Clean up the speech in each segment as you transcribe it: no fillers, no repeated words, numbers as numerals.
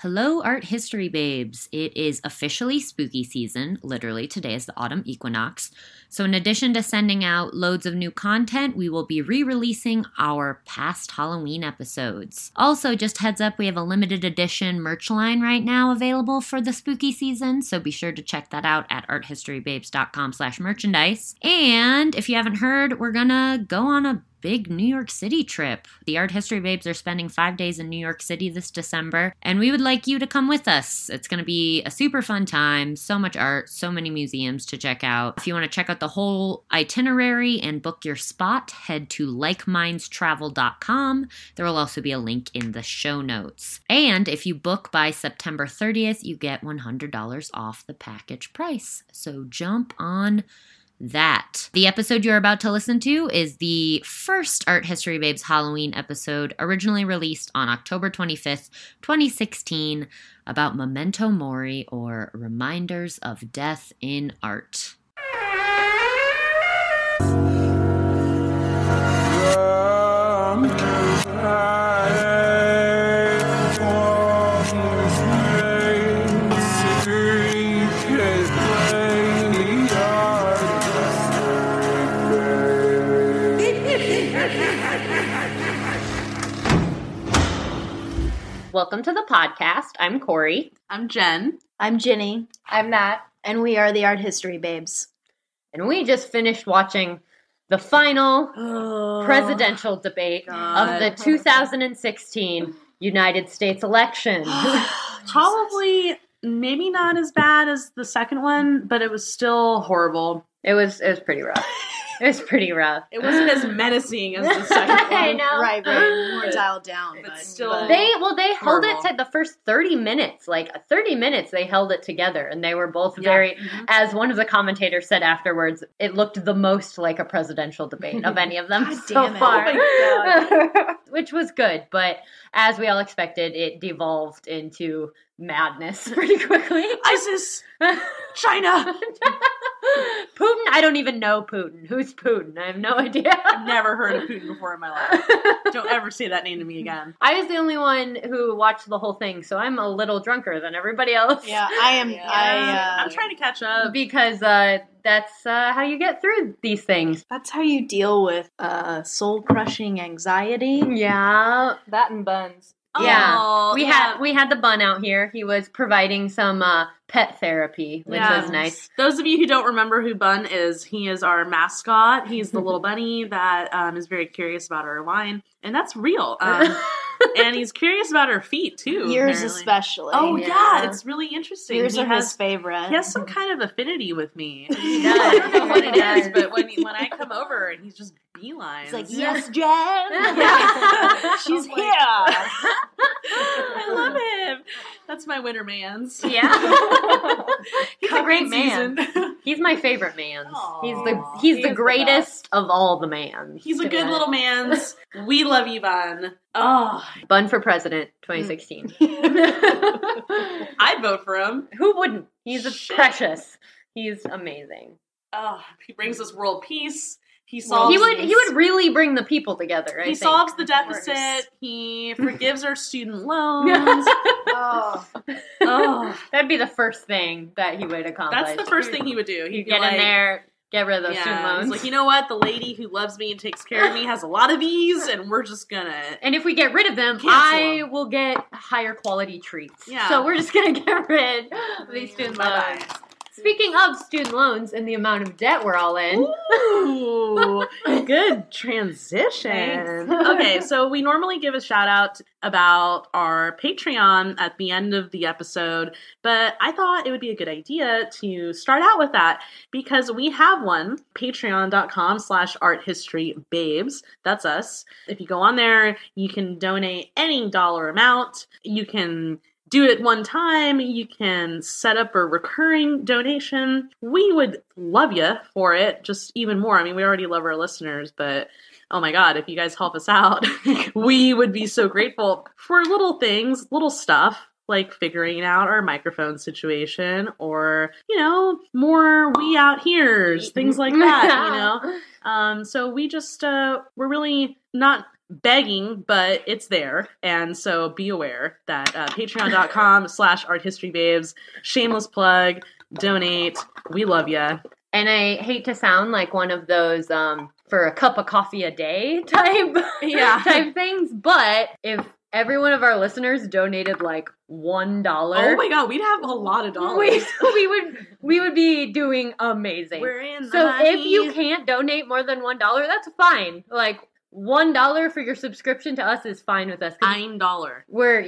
Hello, Art History Babes. It is officially spooky season. Literally, today is the autumn equinox. So in addition to sending out loads of new content, we will be re-releasing our past Halloween episodes. Also, just heads up, we have a limited edition merch line right now available for the spooky season, so be sure to check that out at arthistorybabes.com/merchandise. And if you haven't heard, we're gonna go on a big New York City trip. The Art History Babes are spending 5 days in New York City this December, and we would like you to come with us. It's going to be a super fun time. So much art, so many museums to check out. If you want to check out the whole itinerary and book your spot, head to likemindstravel.com. There will also be a link in the show notes. And if you book by September 30th, you get $100 off the package price. So jump on that. The episode you're about to listen to is the first Art History Babes Halloween episode, originally released on October 25th, 2016, about Memento Mori, or Reminders of Death in Art. Welcome to the podcast. I'm Corey. I'm Jen. I'm Ginny. I'm Nat. And we are the Art History Babes. And we just finished watching the final presidential debate of the 2016 United States election. Probably, maybe not as bad as the second one, but it was still horrible. It was pretty rough. It was pretty rough. It wasn't as menacing as the second one. I know. Right. More dialed down. But still. They held it to the first 30 minutes. Like, 30 minutes they held it together. And they were both very, as one of the commentators said afterwards, it looked the most like a presidential debate of any of them so far. Oh my God. Which was good. But as we all expected, it devolved into madness pretty quickly. ISIS! China! Putin? I don't even know Putin. Who's Putin? I have no idea. I've never heard of Putin before in my life. Don't ever say that name to me again. I was the only one who watched the whole thing, so I'm a little drunker than everybody else. Yeah, I am. Yeah. I'm trying to catch up. Because that's how you get through these things. That's how you deal with soul-crushing anxiety. Yeah. That and buns. Yeah, we had the bun out here. He was providing some pet therapy, which was nice. Those of you who don't remember who Bun is, he is our mascot. He's the little bunny that is very curious about our wine, and that's real. And he's curious about her feet, too. Yours especially. Oh, yeah. It's really interesting. Yours are his favorite. He has some kind of affinity with me. He does. I don't know what it is, but when I come over, and he's just beelines. He's like, yes, Jen! She's here! I love him. That's my winter man's. Yeah. He's a great man. He's my favorite man's. Aww. He's the greatest of all the mans. He's a good little man's. We love you, Bun. Oh, Bun for president, 2016. I'd vote for him. Who wouldn't? He's precious. He's amazing. Oh, he brings us world peace. He would really bring the people together, right? He solves the deficit. He forgives our student loans. That'd be the first thing that he would accomplish. That's the first thing he would do. He'd get in there, Get rid of those student loans. Like, you know what? The lady who loves me and takes care of me has a lot of these, and we're just going to... And if we get rid of them, I will get higher quality treats. Yeah. So we're just going to get rid of these student loans. Speaking of student loans and the amount of debt we're all in. Ooh, good transition. Thanks. Okay, so we normally give a shout out about our Patreon at the end of the episode, but I thought it would be a good idea to start out with that because we have one, patreon.com/arthistorybabes. That's us. If you go on there, you can donate any dollar amount. You can do it one time. You can set up a recurring donation. We would love you for it, just even more. I mean, we already love our listeners, but oh my God, if you guys help us out, we would be so grateful for little things, little stuff, like figuring out our microphone situation or, you know, more we out here's, things like that, you know? So we just, we're really not begging, but it's there. And so be aware that patreon.com/arthistorybabes, shameless plug, donate. We love ya. And I hate to sound like one of those for a cup of coffee a day type, type things, but if every one of our listeners donated like $1. Oh my God, we'd have a lot of dollars. We would be doing amazing. We're in the money. If you can't donate more than $1, that's fine. Like, $1 for your subscription to us is fine with us. $1. We're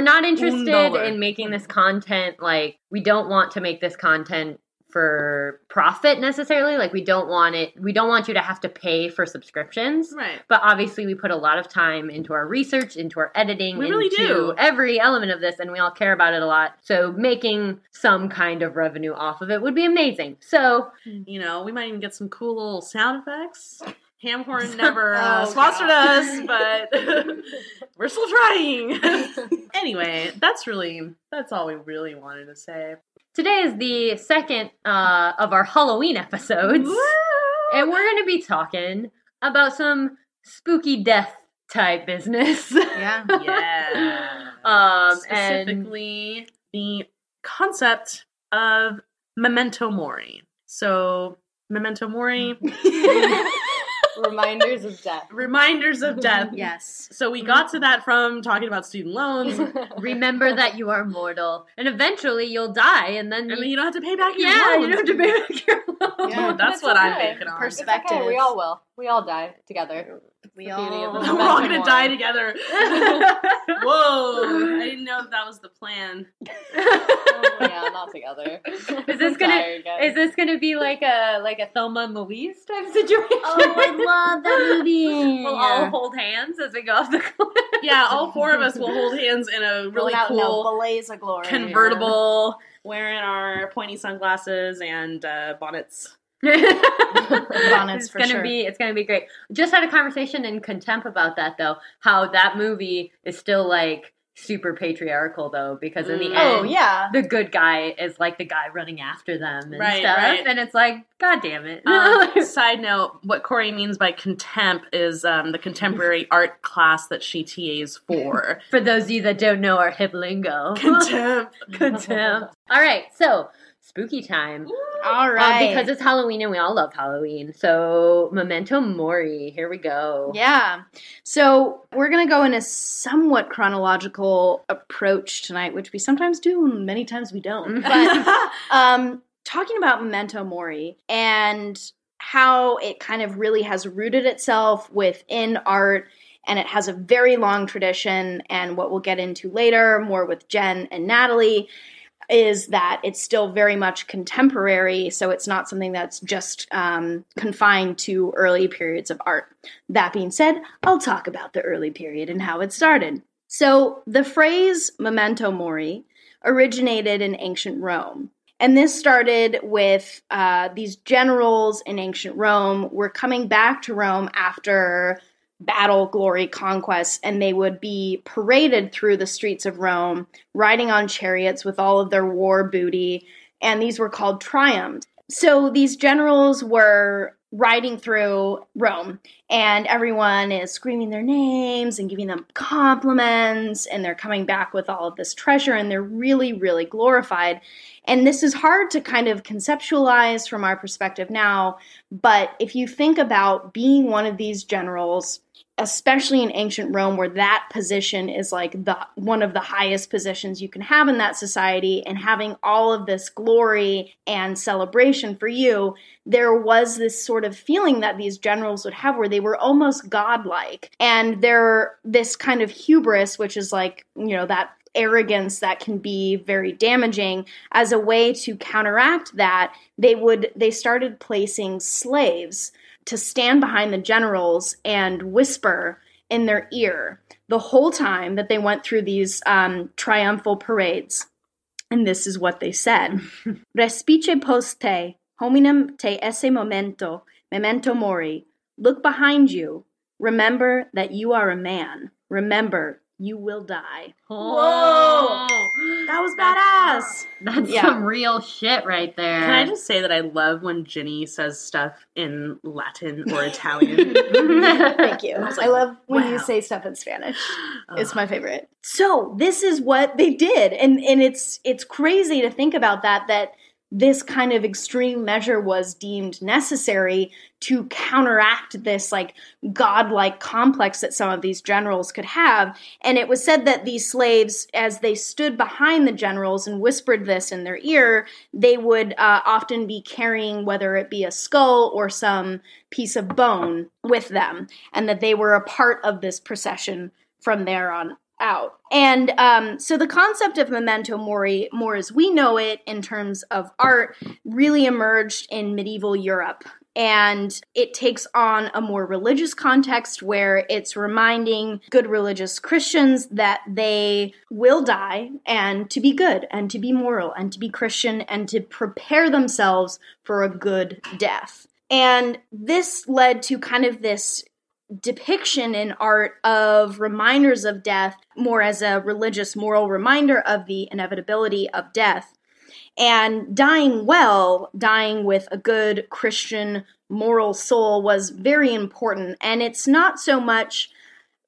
not interested in making this content. Like, we don't want to make this content for profit necessarily. Like, we don't want it. We don't want you to have to pay for subscriptions. Right. But obviously, we put a lot of time into our research, into our editing, we really do every element of this, and we all care about it a lot. So making some kind of revenue off of it would be amazing. So, you know, we might even get some cool little sound effects. Hamhorn never sponsored us, but we're still trying. Anyway, that's all we really wanted to say. Today is the second of our Halloween episodes. Woo! And we're going to be talking about some spooky death type business. Yeah. Yeah. Specifically, the concept of Memento Mori. So, Memento Mori... Reminders of death. Reminders of death. Yes. So we got to that from talking about student loans. Remember that you are mortal. And eventually you'll die. And then you don't have to pay back your loans. Yeah, you don't have to pay back your loans. Yeah, that's what I'm banking on. Perspective. Okay, we all will. We all die together. We're all going to die together. Whoa. I didn't know that was the plan. Not together. Is this going to be like a Thelma and Louise type situation? Oh, I love that movie. We'll all hold hands as we go off the cliff. Yeah, all four of us will hold hands in a really cool blaze of glory convertible, wearing our pointy sunglasses and bonnets. It's gonna be great. Just had a conversation in Contempt about that though, how that movie is still like super patriarchal though, because in the end the good guy is like the guy running after them and stuff. Right. And it's like, God damn it. Side note, what Corey means by contempt is the contemporary art class that she TAs for. For those of you that don't know our hip lingo. Contempt. All right, so spooky time. Ooh, all right. Because it's Halloween and we all love Halloween. So, Memento Mori. Here we go. Yeah. So, we're going to go in a somewhat chronological approach tonight, which we sometimes do and many times we don't. But talking about Memento Mori and how it kind of really has rooted itself within art, and it has a very long tradition, and what we'll get into later, more with Jen and Natalie, is that it's still very much contemporary, so it's not something that's just confined to early periods of art. That being said, I'll talk about the early period and how it started. So the phrase memento mori originated in ancient Rome. And this started with these generals in ancient Rome were coming back to Rome after battle, glory, conquest, and they would be paraded through the streets of Rome, riding on chariots with all of their war booty, and these were called triumphs. So these generals were riding through Rome, and everyone is screaming their names and giving them compliments, and they're coming back with all of this treasure, and they're really, really glorified. And this is hard to kind of conceptualize from our perspective now, but if you think about being one of these generals, especially in ancient Rome, where that position is like one of the highest positions you can have in that society, and having all of this glory and celebration for you, there was this sort of feeling that these generals would have where they were almost godlike. And they're this kind of hubris, which is like, you know, that arrogance that can be very damaging. As a way to counteract that, they started placing slaves to stand behind the generals and whisper in their ear the whole time that they went through these triumphal parades. And this is what they said. Respice pos te, hominem te esse momento, memento mori. Look behind you. Remember that you are a man. Remember, you will die. Whoa! That was badass. That's some real shit right there. Can I just say that I love when Ginny says stuff in Latin or Italian? Thank you. I love when you say stuff in Spanish. It's my favorite. So this is what they did. And it's crazy to think about that this kind of extreme measure was deemed necessary to counteract this like godlike complex that some of these generals could have. And it was said that these slaves, as they stood behind the generals and whispered this in their ear, they would often be carrying, whether it be a skull or some piece of bone, with them, and that they were a part of this procession from there on out. And so the concept of memento mori, more as we know it in terms of art, really emerged in medieval Europe. And it takes on a more religious context where it's reminding good religious Christians that they will die, and to be good and to be moral and to be Christian and to prepare themselves for a good death. And this led to kind of this depiction in art of reminders of death more as a religious moral reminder of the inevitability of death, and dying well, dying with a good Christian moral soul, was very important. And it's not so much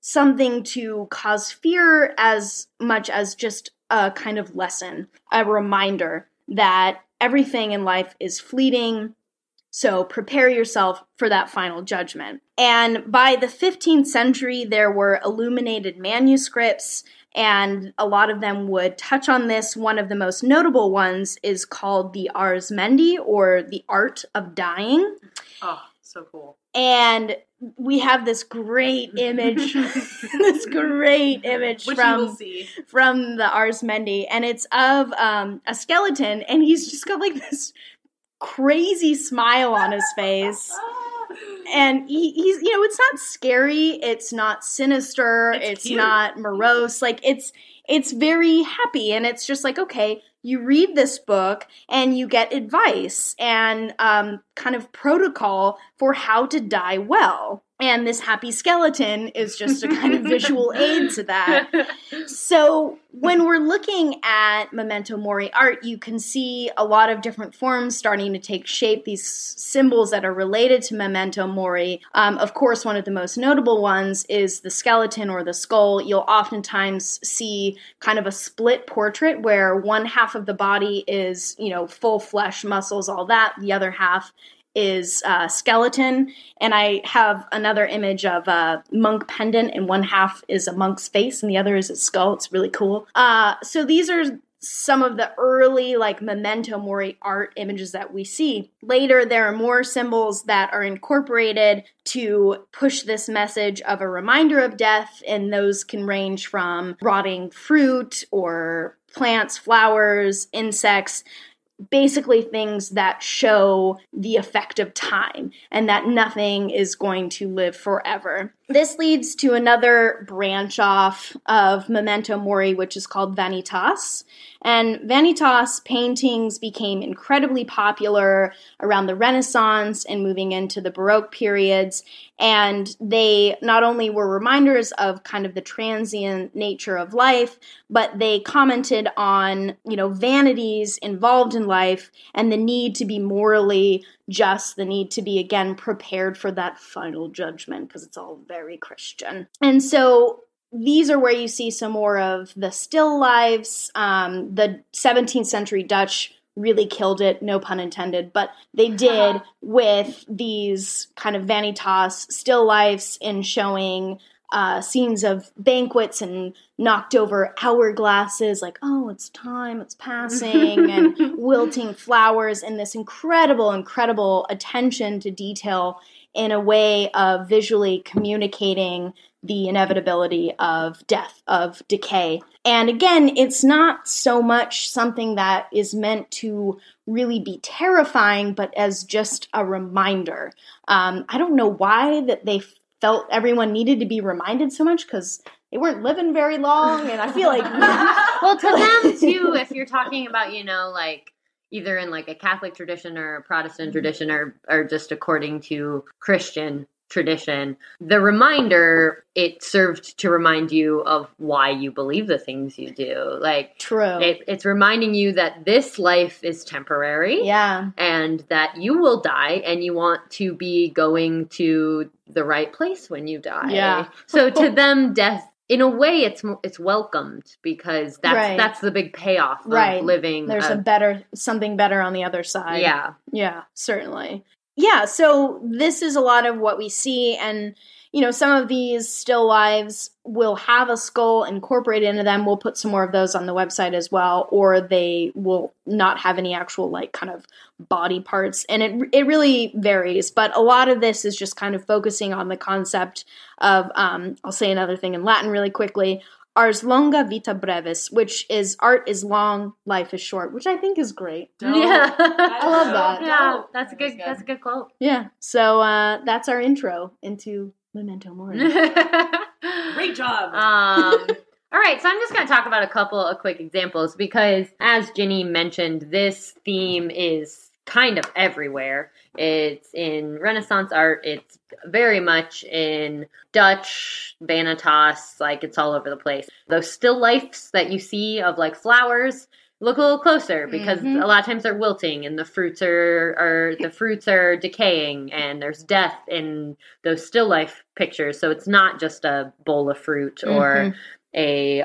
something to cause fear as much as just a kind of lesson, a reminder that everything in life is fleeting. So prepare yourself for that final judgment. And by the 15th century, there were illuminated manuscripts, and a lot of them would touch on this. One of the most notable ones is called the Ars Moriendi, or the Art of Dying. Oh, so cool. And we have this great image, from the Ars Moriendi. And it's of a skeleton, and he's just got like this crazy smile on his face, and he's, you know, it's not scary, it's not sinister, it's not morose, like it's very happy. And it's just like, okay, you read this book and you get advice and kind of protocol for how to die well. And this happy skeleton is just a kind of visual aid to that. So when we're looking at memento mori art, you can see a lot of different forms starting to take shape, these symbols that are related to memento mori. Of course, one of the most notable ones is the skeleton or the skull. You'll oftentimes see kind of a split portrait where one half of the body is, you know, full flesh, muscles, all that. The other half is skeleton. And I have another image of a monk pendant, and one half is a monk's face and the other is a skull. It's really cool. So these are some of the early like memento mori art images that we see. Later, there are more symbols that are incorporated to push this message of a reminder of death, and those can range from rotting fruit or plants, flowers, insects, basically things that show the effect of time and that nothing is going to live forever. This leads to another branch off of memento mori, which is called Vanitas. And Vanitas paintings became incredibly popular around the Renaissance and moving into the Baroque periods. And they not only were reminders of kind of the transient nature of life, but they commented on, you know, vanities involved in life and the need to be morally just the need to be, again, prepared for that final judgment, because it's all very Christian. And so these are where you see some more of the still lives. The 17th century Dutch really killed it, no pun intended, but they did with these kind of Vanitas still lives in showing scenes of banquets and knocked over hourglasses, like, oh, it's time, it's passing, and wilting flowers, and this incredible, incredible attention to detail in a way of visually communicating the inevitability of death, of decay. And again, it's not so much something that is meant to really be terrifying, but as just a reminder. I don't know why that they felt everyone needed to be reminded so much, because they weren't living very long, and I feel like... Well, to them, too, if you're talking about, you know, like, either in, like, a Catholic tradition or a Protestant tradition or just according to Christian tradition, the reminder, it served to remind you of why you believe the things you do. Like, true. It's reminding you that this life is temporary. Yeah. And that you will die, and you want to be going to the right place when you die. Yeah. So to them, death, in a way, it's welcomed, because that's the big payoff of living. There's something better on the other side. Yeah. Yeah, certainly. Yeah, so this is a lot of what we see, and, you know, some of these still lives will have a skull incorporated into them. We'll put some more of those on the website as well, or they will not have any actual, like, kind of body parts, and it really varies, but a lot of this is just kind of focusing on the concept of, I'll say another thing in Latin really quickly, Ars longa vita brevis, which is art is long, life is short, which I think is great. Dope. Yeah, I love that. Yeah, that's a good quote. Yeah, so that's our intro into Memento Mori. Great job. All right, so I'm just going to talk about a couple of quick examples, because as Ginny mentioned, this theme is kind of everywhere. It's in Renaissance art. It's very much in Dutch, Vanitas, like it's all over the place. Those still lifes that you see of like flowers, look a little closer, because a lot of times they're wilting and the fruits are decaying, and there's death in those still life pictures. So it's not just a bowl of fruit or a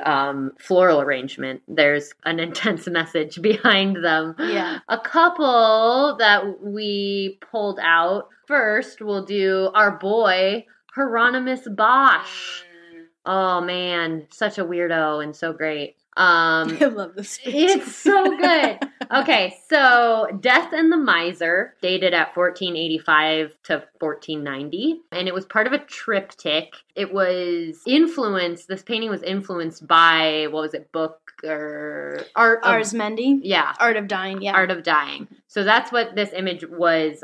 floral arrangement. There's an intense message behind them. Yeah. A couple that we pulled out first, we'll do our boy, Hieronymus Bosch. Oh, man. Such a weirdo and so great. I love this picture. It's so good. Okay, so Death and the Miser, dated at 1485 to 1490, and it was part of a triptych. It was influenced, this painting was influenced by, what was it, book or... Ars Moriendi? Yeah. Art of Dying, yeah. Art of Dying. So that's what this image was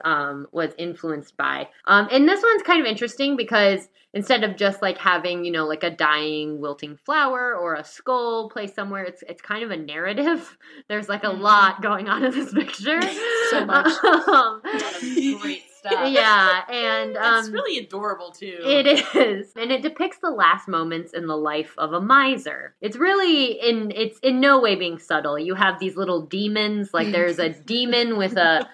influenced by. And this one's kind of interesting because instead of just like having, you know, like a dying wilting flower or a skull placed somewhere, it's kind of a narrative. There's like a lot going on in this picture. So much. A lot of great stuff. Yeah. And it's really adorable too. It is. And it depicts the last moments in the life of a miser. It's really it's in no way being subtle. You have these little demons, like there's a demon with a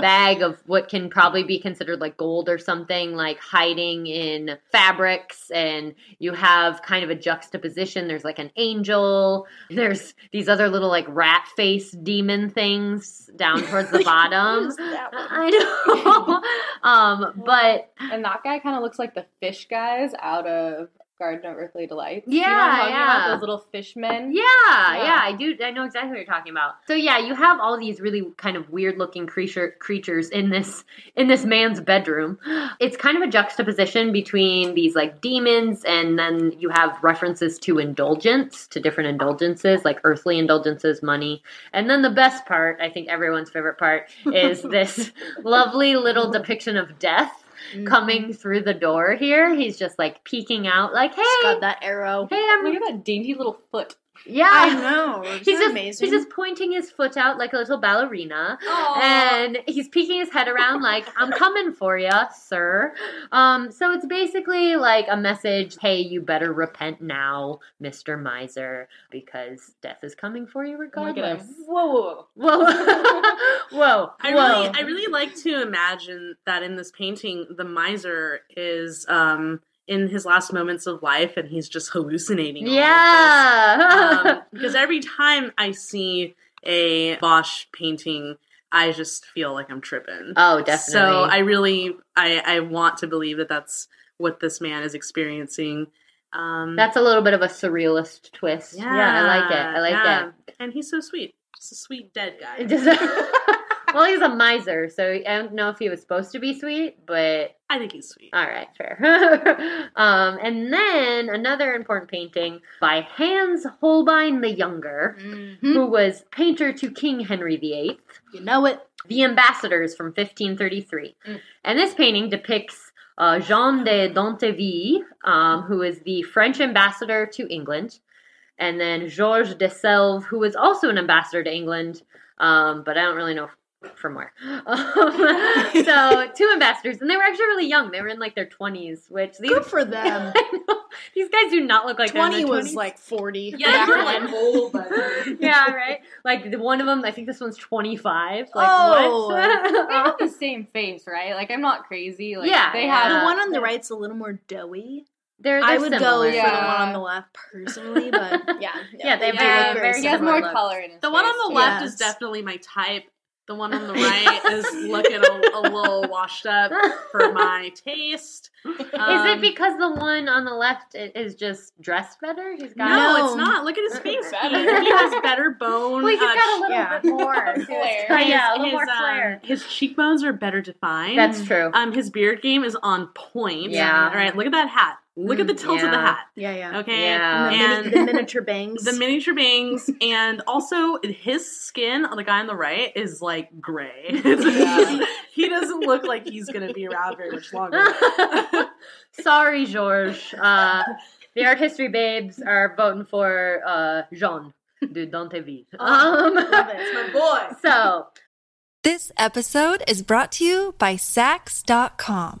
bag of what can probably be considered like gold or something, like hiding in fabrics, and you have kind of a juxtaposition. There's like an angel. There's these other little like rat face demon things down towards the bottom. I know. And that guy kind of looks like the fish guys out of Garden of Earthly Delights. Yeah, about those little fishmen. Yeah, I do. I know exactly what you're talking about. So yeah, you have all these really kind of weird-looking creatures in this man's bedroom. It's kind of a juxtaposition between these like demons, and then you have references to different indulgences, like earthly indulgences, money, and then the best part, I think everyone's favorite part, is this lovely little depiction of death. Coming through the door here, he's just like peeking out, like, hey, he's got that arrow. Hey, look at that dainty little foot. Yeah, I know. He's just pointing his foot out like a little ballerina. Aww. And he's peeking his head around like, I'm coming for you, sir. So it's basically like a message, hey, you better repent now, Mr. Miser, because death is coming for you regardless. Oh, whoa. I really like to imagine that in this painting, the miser is... in his last moments of life, and he's just hallucinating. Yeah. All of this. Because every time I see a Bosch painting, I just feel like I'm tripping. Oh, definitely. So I want to believe that that's what this man is experiencing. That's a little bit of a surrealist twist. Yeah, I like it. And he's so sweet. Just a sweet dead guy. Well, he's a miser, so I don't know if he was supposed to be sweet, but... I think he's sweet. All right, fair. And then another important painting by Hans Holbein the Younger, who was painter to King Henry VIII. You know it. The Ambassadors from 1533. Mm. And this painting depicts Jean de Danteville, who is the French ambassador to England, and then Georges de Selves, who was also an ambassador to England, but I don't really know... from where. So two ambassadors, and they were actually really young. They were in like their 20s, which these, good for them. I know, these guys do not look like 20 was 20s. Like 40. Yeah, like old. Yeah, right. Like one of them, I think this one's 25. Like, oh, what? They have the same face, right? Like I'm not crazy. Like, yeah, they have the one on the right's a little more doughy. I would go for the one on the left personally, but yeah, they have very he has more color in his face. One on the left is definitely my type. The one on the right is looking a little washed up for my taste. Is it because the one on the left is just dressed better? It's not. Look at his face. He has better bone. Well, he's got a little bit more flair. A little more flair. His cheekbones are better defined. That's true. His beard game is on point. Yeah. All right, look at that hat. Look at the tilt of the hat. Yeah. Okay. Yeah. And the miniature bangs. And also his skin on the guy on the right is like gray. He doesn't look like he's going to be around very much longer. Sorry, Georges. The art history babes are voting for Jean de Danteville. Love it. It's my boy. So this episode is brought to you by Saks.com.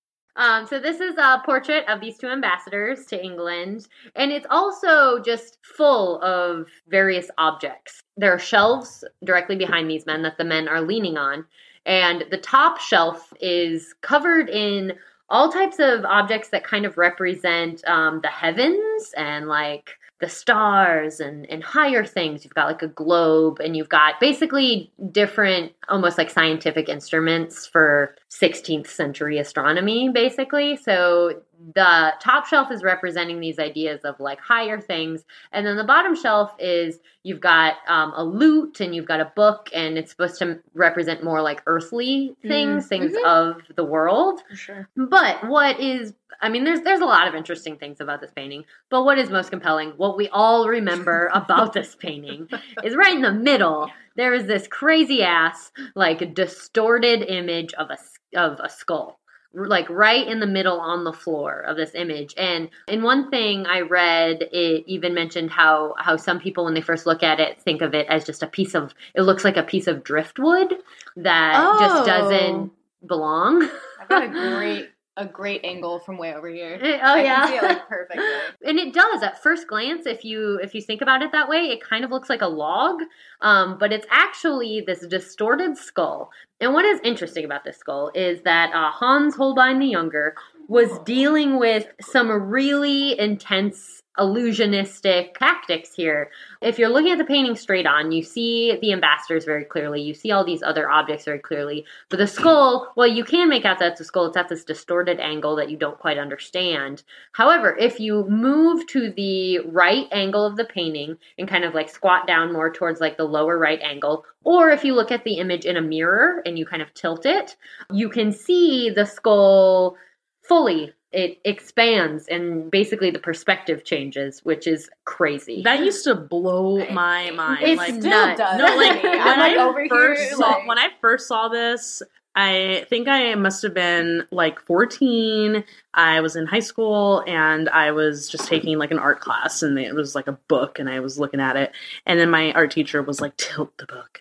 So this is a portrait of these two ambassadors to England, and it's also just full of various objects. There are shelves directly behind these men that the men are leaning on, and the top shelf is covered in all types of objects that kind of represent the heavens and like the stars and higher things. You've got like a globe, and you've got basically different, almost like scientific instruments for 16th century astronomy, basically. So the top shelf is representing these ideas of like higher things. And then the bottom shelf is you've got a lute, and you've got a book, and it's supposed to represent more like earthly things, things of the world. For sure. But what is, I mean, there's a lot of interesting things about this painting, but what is most compelling, what we all remember about this painting, is right in the middle. There is this crazy ass, like distorted image of a skull, like right in the middle on the floor of this image. And in one thing I read, it even mentioned how some people, when they first look at it, think of it as just it looks like a piece of driftwood that just doesn't belong. I've got a great a great angle from way over here. I can see it like perfectly. And it does at first glance, if you think about it that way, it kind of looks like a log, but it's actually this distorted skull. And what is interesting about this skull is that Hans Holbein the Younger was dealing with some really intense illusionistic tactics here. If you're looking at the painting straight on, you see the ambassadors very clearly. You see all these other objects very clearly. But the skull, well, you can make out that it's a skull. It's at this distorted angle that you don't quite understand. However, if you move to the right angle of the painting and kind of like squat down more towards like the lower right angle, or if you look at the image in a mirror and you kind of tilt it, you can see the skull fully. It expands and basically the perspective changes, which is crazy. That used to blow my mind. It like, still nuts. Does. No, like, when I first saw this, I think I must have been like 14. I was in high school and I was just taking like an art class, and it was like a book, and I was looking at it. And then my art teacher was like, tilt the book,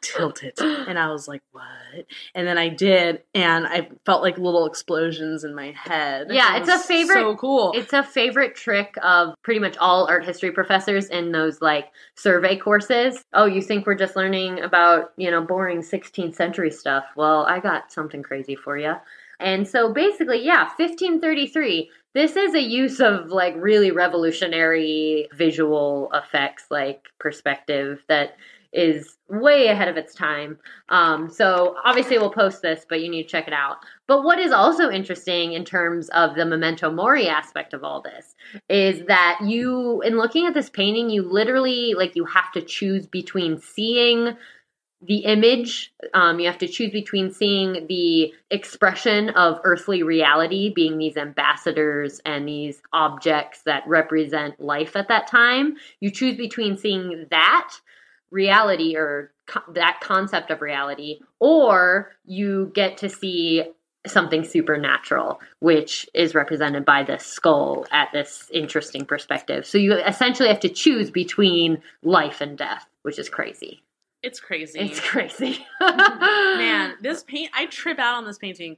tilt it. And I was like, what? And then I did, and I felt like little explosions in my head. Yeah, it's a favorite. So cool. It's a favorite trick of pretty much all art history professors in those like survey courses. Oh, you think we're just learning about, you know, boring 16th century stuff? Well, I got something crazy for you. And so basically, 1533, this is a use of like really revolutionary visual effects, like perspective that is way ahead of its time. So obviously we'll post this, but you need to check it out. But what is also interesting in terms of the Memento Mori aspect of all this is that in looking at this painting, you literally, like, you have to choose between seeing the image, you have to choose between seeing the expression of earthly reality, being these ambassadors and these objects that represent life at that time. You choose between seeing that reality or that concept of reality, or you get to see something supernatural, which is represented by this skull at this interesting perspective. So you essentially have to choose between life and death, which is crazy. It's crazy. Man, I trip out on this painting.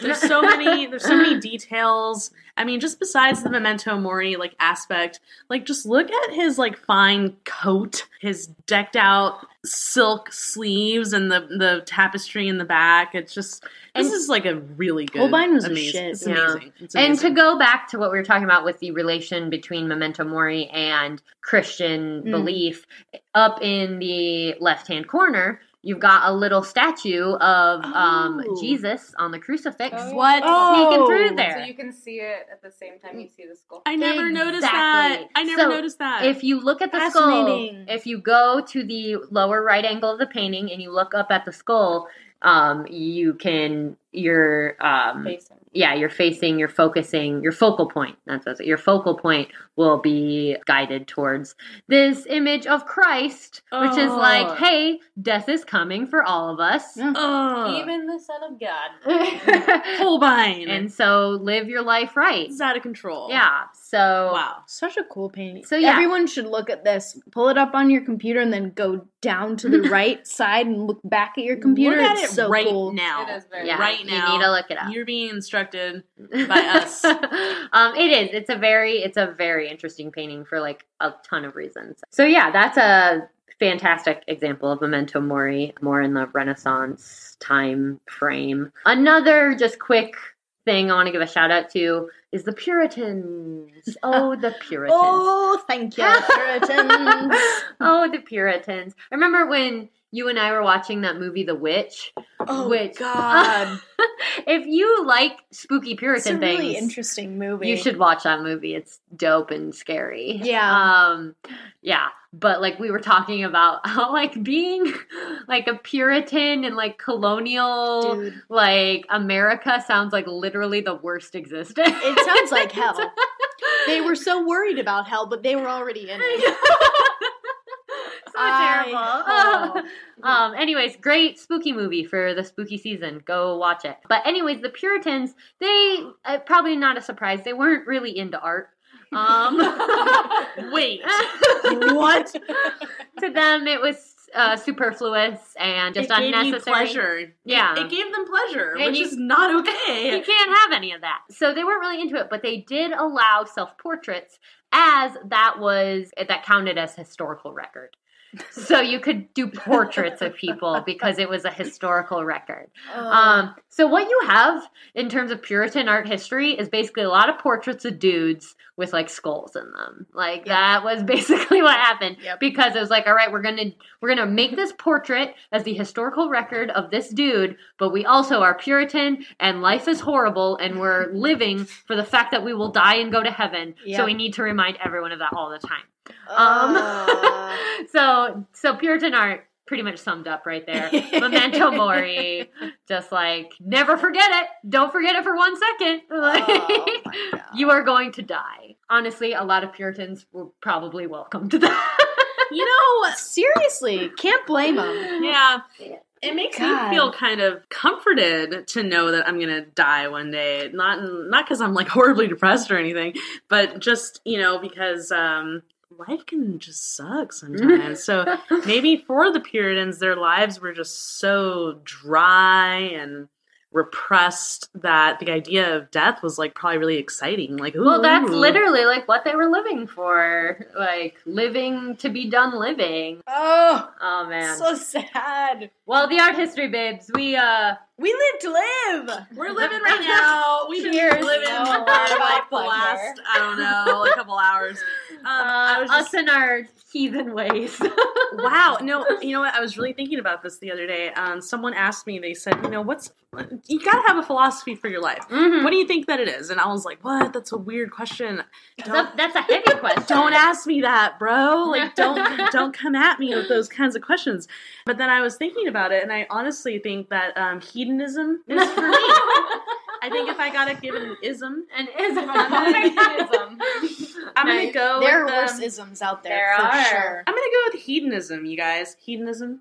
There's so many details. I mean, just besides the Memento Mori, like, aspect, like, just look at his, like, fine coat, his decked out silk sleeves, and the tapestry in the back. It's just, this is like a really good. Holbein was amazing. Shit. It's amazing. It's amazing. And to go back to what we were talking about with the relation between Memento Mori and Christian belief, up in the left-hand corner, you've got a little statue of Jesus on the crucifix. Sneaking through there. So you can see it at the same time you see the skull. I never noticed that. If you look at the skull, if you go to the lower right angle of the painting and you look up at the skull, your focal point. Your focal point will be guided towards this image of Christ, which is like, hey, death is coming for all of us. Even the Son of God. Holbein. And so live your life right. It's out of control. Yeah. So wow. Such a cool painting. So yeah. Everyone should look at this. Pull it up on your computer and then go down to the right side and look back at your computer. Look at it's it so right cool. now. It is very yeah, right now. You need to look it up. You're being instructed by us. It is. It's a very interesting painting for like a ton of reasons. So yeah, that's a fantastic example of Memento Mori, more in the Renaissance time frame. Another just quick thing I want to give a shout out to is the Puritans. Oh, the Puritans. Oh, thank you, Puritans. Oh, the Puritans. I remember when you and I were watching that movie, The Witch. Oh, God. If you like spooky Puritan things. It's a really interesting movie. You should watch that movie. It's dope and scary. Yeah. Yeah. But, like, we were talking about how, like, being, like, a Puritan and, like, colonial, dude, like, America sounds like literally the worst existence. It sounds like hell. They were so worried about hell, but they were already in it. So terrible. Anyways, great spooky movie for the spooky season. Go watch it. But anyways, the Puritans, they, probably not a surprise, they weren't really into art. Wait. What? To them, it was superfluous and just unnecessary. It gave you pleasure. Yeah. It gave them pleasure, which is not okay. You can't have any of that. So they weren't really into it, but they did allow self-portraits as that counted as historical record. So you could do portraits of people because it was a historical record. So what you have in terms of Puritan art history is basically a lot of portraits of dudes with like skulls in them. Like that was basically what happened because it was like, all right, we're gonna make this portrait as the historical record of this dude, but we also are Puritan and life is horrible and we're living for the fact that we will die and go to heaven. Yep. So we need to remind everyone of that all the time. So Puritan art pretty much summed up right there. Memento Mori, just like, never forget it. Don't forget it for 1 second. Like, oh my God. You are going to die. Honestly, a lot of Puritans were probably welcome to that. You know, seriously, can't blame them. Yeah. It makes me feel kind of comforted to know that I'm going to die one day. Not because I'm like horribly depressed or anything, but just, you know, because life can just suck sometimes. So maybe for the Puritans, their lives were just so dry and repressed that the idea of death was like probably really exciting. Like, ooh. Well, that's literally like what they were living for. Like, living to be done living. Oh man, so sad. Well, the art history babes, we live to live. We're living right now. We've been living for like the last, I don't know, a couple hours. I was just, us in our heathen ways. Wow. No, you know what? I was really thinking about this the other day. Someone asked me, they said, you know, you got to have a philosophy for your life. Mm-hmm. What do you think that it is? And I was like, what? That's a weird question. That's a heavy question. Don't ask me that, bro. Like, don't come at me with those kinds of questions. But then I was thinking about it, and I honestly think that hedonism is for me. I think if I got to give it an ism, I'm going to go with... There are worse isms out there, for sure. I'm going to go with hedonism, you guys. Hedonism.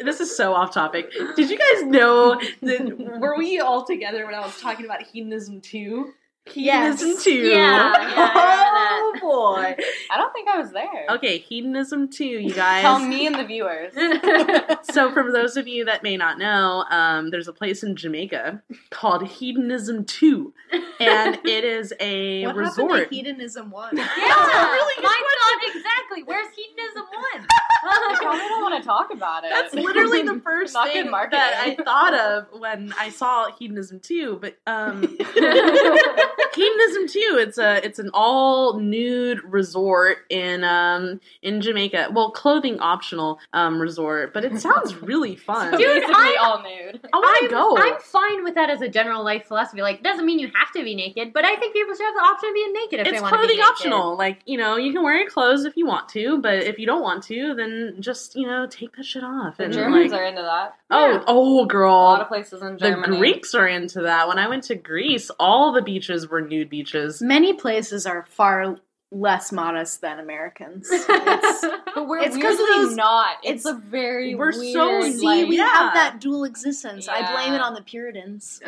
This is so off topic. Did you guys know that were we all together when I was talking about Hedonism 2? Hedonism 2. Yeah, oh, boy. I don't think I was there. Okay, Hedonism 2, you guys. Tell me and the viewers. So for those of you that may not know, there's a place in Jamaica called Hedonism 2, and it is a resort. What happened to Hedonism 1? Yeah, really my thought exactly. Where's Hedonism 1? I probably don't want to talk about it. That's literally the first thing that I thought of when I saw Hedonism 2, but... Hedonism 2, it's an all-nude resort in Jamaica. Well, clothing optional resort, but it sounds really fun. Dude, basically all nude. I want to go. I'm fine with that as a general life philosophy. Like, it doesn't mean you have to be naked, but I think people should have the option of being naked if they want to be naked. It's clothing optional. Like, you know, you can wear your clothes if you want to, but if you don't want to, then just, you know, take that shit off. The Germans are into that. Oh, girl. A lot of places in Germany. The Greeks are into that. When I went to Greece, all the beaches were nude beaches. Many places are far less modest than Americans. But we're really not. It's a very weird... we have that dual existence. Yeah. I blame it on the Puritans.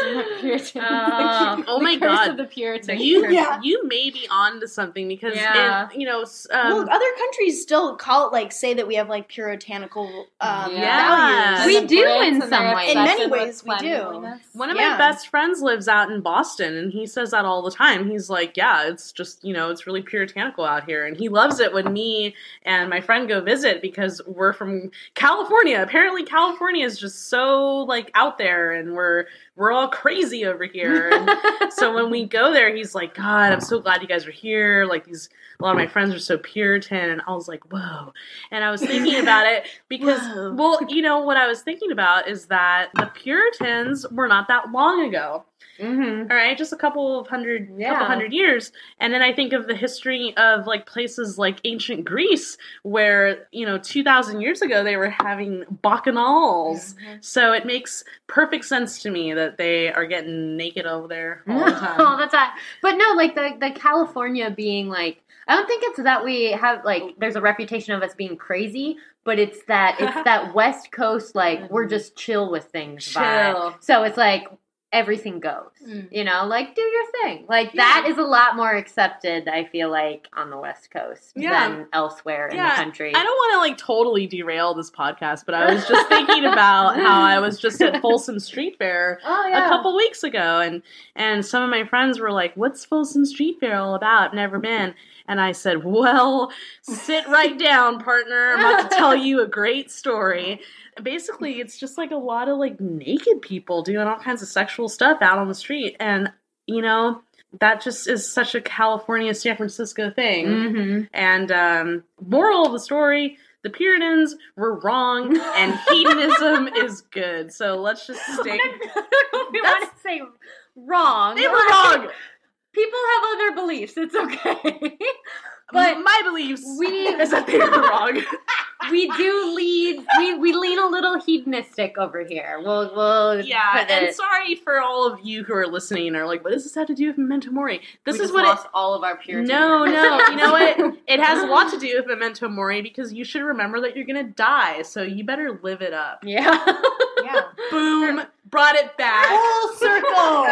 Oh my God! The Puritans. You may be on to something because you know. Well, other countries still call it say that we have like puritanical values. We do in some ways. In many ways, we do. One of my best friends lives out in Boston, and he says that all the time. He's like, "Yeah, it's just it's really puritanical out here," and he loves it when me and my friend go visit because we're from California. Apparently, California is just so out there, and we're all crazy over here. And so when we go there, he's like, God, I'm so glad you guys are here. Like, a lot of my friends are so Puritan. And I was like, whoa. And I was thinking about it because, what I was thinking about is that the Puritans were not that long ago. Mm-hmm. All right, just a couple hundred years, and then I think of the history of places like ancient Greece, where 2,000 years ago they were having bacchanals. Mm-hmm. So it makes perfect sense to me that they are getting naked over there all the time. Oh, that's hot. But no, the California being I don't think it's that we have there's a reputation of us being crazy. But it's that West Coast we're just chill with things vibe. So it's everything goes, you know, like, do your thing. Like, that is a lot more accepted, I feel like, on the West Coast than elsewhere in the country. I don't want to, like, totally derail this podcast, but I was just thinking about how I was just at Folsom Street Fair a couple weeks ago, and some of my friends were like, what's Folsom Street Fair all about? I've never been. And I said, well, sit right down, partner. I'm about to tell you a great story. Basically, it's just like a lot of like naked people doing all kinds of sexual stuff out on the street. And, you know, that just is such a California, San Francisco thing. Mm-hmm. And moral of the story, the Puritans were wrong and hedonism is good. So let's just stick. We want to say wrong. They were wrong. People have other beliefs. It's okay. But my beliefs is that they were wrong. We do lead. We lean a little hedonistic over here. We'll and sorry for all of you who are listening and are like, what does this have to do with Memento Mori? All of our Puritan. No. You know what? It has a lot to do with Memento Mori because you should remember that you're going to die, so you better live it up. Yeah. Boom. Brought it back. Full circle.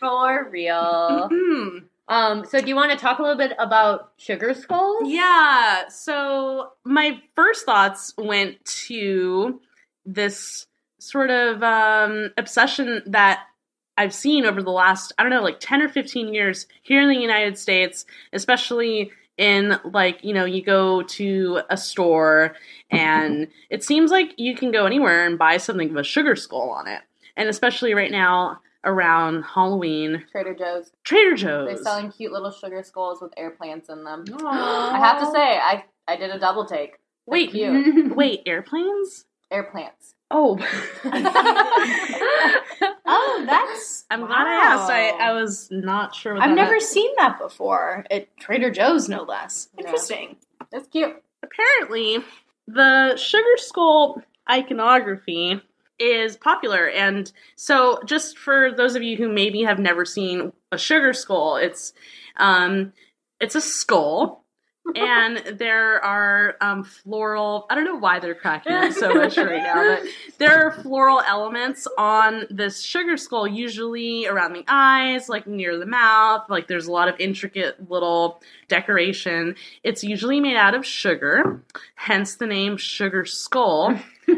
For real. Mm-hmm. So do you want to talk a little bit about sugar skulls? Yeah. So my first thoughts went to this sort of obsession that I've seen over the last, 10 or 15 years here in the United States, especially in like, you know, you go to a store and it seems like you can go anywhere and buy something with a sugar skull on it. And especially right now, around Halloween. Trader Joe's. They're selling cute little sugar skulls with airplanes in them. Aww. I have to say, I did a double take. They're cute. Wait, airplanes? Airplants. Oh. I'm glad I asked. I was not sure what I've never seen that before. At Trader Joe's, no less. Yeah. Interesting. That's cute. Apparently, the sugar skull iconography is popular. And so just for those of you who maybe have never seen a sugar skull, it's a skull and there are floral, I don't know why they're cracking up so much right now, but there are floral elements on this sugar skull, usually around the eyes, like near the mouth, like there's a lot of intricate little decoration. It's usually made out of sugar, hence the name sugar skull. So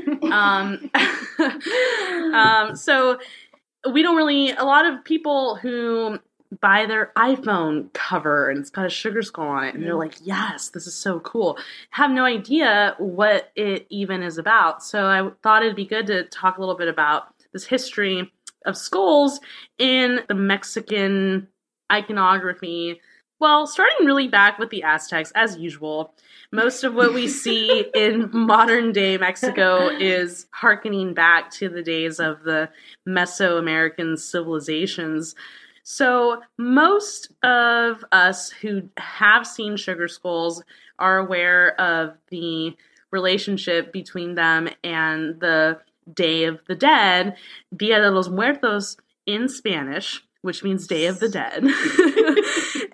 we don't really, a lot of people who buy their iPhone cover and it's got a sugar skull on it and they're like, yes, this is so cool, have no idea what it even is about. So I thought it'd be good to talk a little bit about this history of skulls in the Mexican iconography. Well, starting really back with the Aztecs, as usual, most of what we see in modern-day Mexico is hearkening back to the days of the Mesoamerican civilizations. So most of us who have seen sugar skulls are aware of the relationship between them and the Day of the Dead, Dia de los Muertos in Spanish, which means Day of the Dead.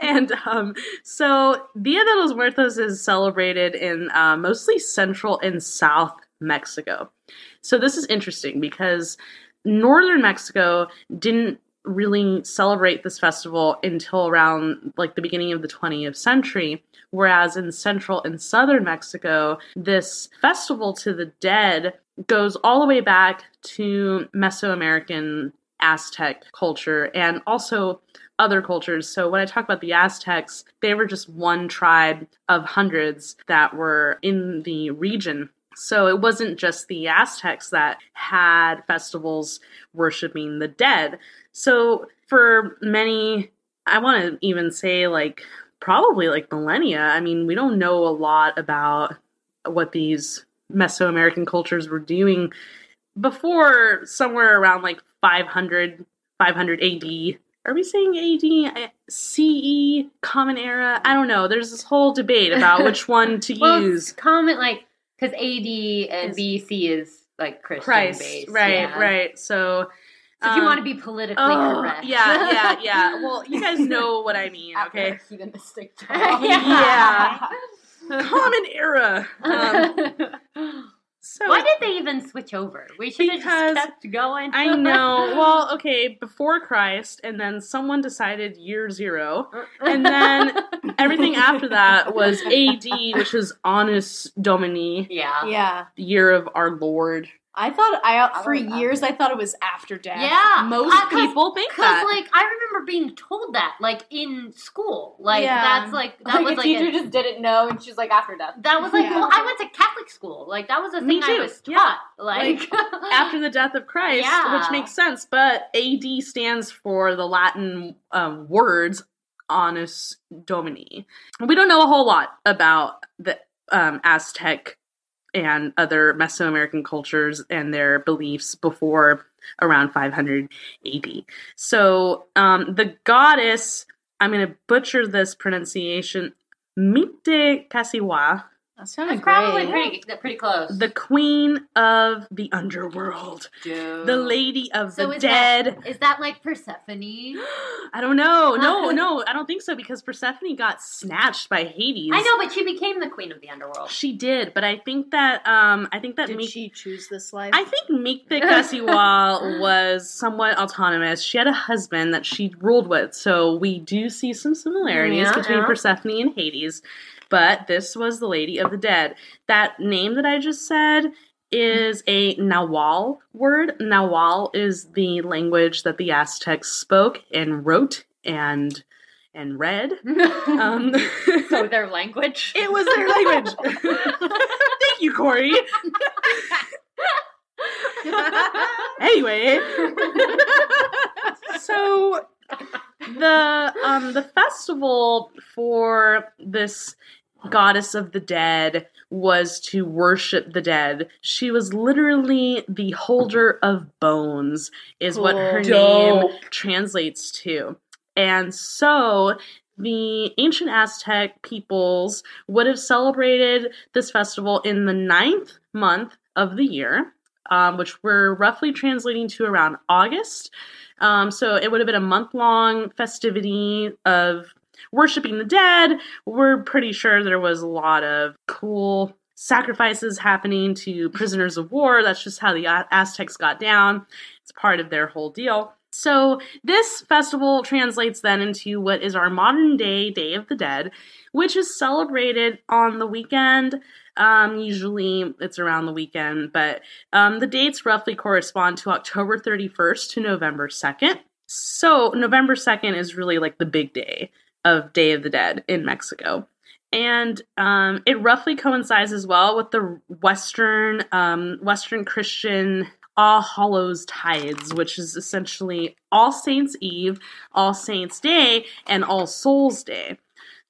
And so Dia de los Muertos is celebrated in mostly Central and South Mexico. So this is interesting because Northern Mexico didn't really celebrate this festival until around like the beginning of the 20th century, whereas in Central and Southern Mexico, this festival to the dead goes all the way back to Mesoamerican Aztec culture and also other cultures. So when I talk about the Aztecs, they were just one tribe of hundreds that were in the region. So it wasn't just the Aztecs that had festivals worshiping the dead. So for many, I want to even say like probably like millennia, I mean, we don't know a lot about what these Mesoamerican cultures were doing before somewhere around like 500 AD. Are we saying AD, CE, Common Era? I don't know. There's this whole debate about which one to use. It's common, like, because AD and BC is, like, Christ-based. Right. So if you want to be politically correct. Yeah. Well, you guys know what I mean, okay? Hedonistic talk. Yeah. Common Era. So why did they even switch over? We should have just kept going. I know. Well, okay, before Christ, and then someone decided year zero, and then everything after that was AD, which is Annus Domini. Yeah. Yeah. Year of our Lord. I thought for years I thought it was after death. Yeah. Most people think that. Because, like, I remember being told that, like, in school. Like, yeah. That's, like, that like was, a like... teacher just didn't know, and she's like, after death. That was, like, yeah. Well, I went to Catholic school. Like, that was a thing I was taught. Yeah. Like after the death of Christ, which makes sense. But AD stands for the Latin words, Annus Domini. We don't know a whole lot about the Aztec and other Mesoamerican cultures and their beliefs before around 500 AD. So the goddess, I'm going to butcher this pronunciation, Mictēcacihuātl. That sounded probably pretty close. The queen of the underworld. Dude. The lady of the dead. Is that like Persephone? I don't know. No, I don't think so, because Persephone got snatched by Hades. I know, but she became the queen of the underworld. She did, but I think that did she choose this life? I think Mictēcacihuātl was somewhat autonomous. She had a husband that she ruled with, so we do see some similarities between Persephone and Hades. But this was the lady of the dead. That name that I just said is a Nahuatl word. Nahuatl is the language that the Aztecs spoke and wrote and read. So their language? It was their language. Thank you, Corey. Anyway. So the festival for this goddess of the dead was to worship the dead. She was literally the holder of bones, is what her name translates to. And so the ancient Aztec peoples would have celebrated this festival in the 9th month of the year, which we're roughly translating to around August. So it would have been a month-long festivity of worshiping the dead. We're pretty sure there was a lot of cool sacrifices happening to prisoners of war. That's just how the Aztecs got down. It's part of their whole deal. So this festival translates then into what is our modern-day Day of the Dead, which is celebrated on the weekend. Usually it's around the weekend, but the dates roughly correspond to October 31st to November 2nd. So November 2nd is really like the big day of Day of the Dead in Mexico. And it roughly coincides as well with the Western Christian All Hallows Tides, which is essentially All Saints' Eve, All Saints' Day, and All Souls' Day.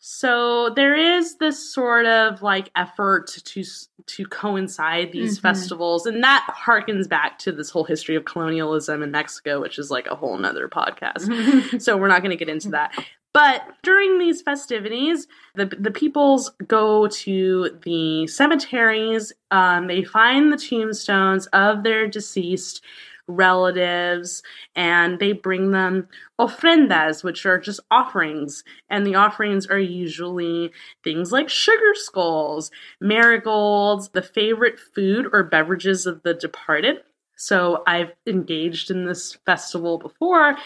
So there is this sort of like effort to coincide these festivals, and that harkens back to this whole history of colonialism in Mexico, which is like a whole nother podcast. So we're not going to get into that. But during these festivities, the peoples go to the cemeteries. They find the tombstones of their deceased relatives, and they bring them ofrendas, which are just offerings. And the offerings are usually things like sugar skulls, marigolds, the favorite food or beverages of the departed. So I've engaged in this festival before,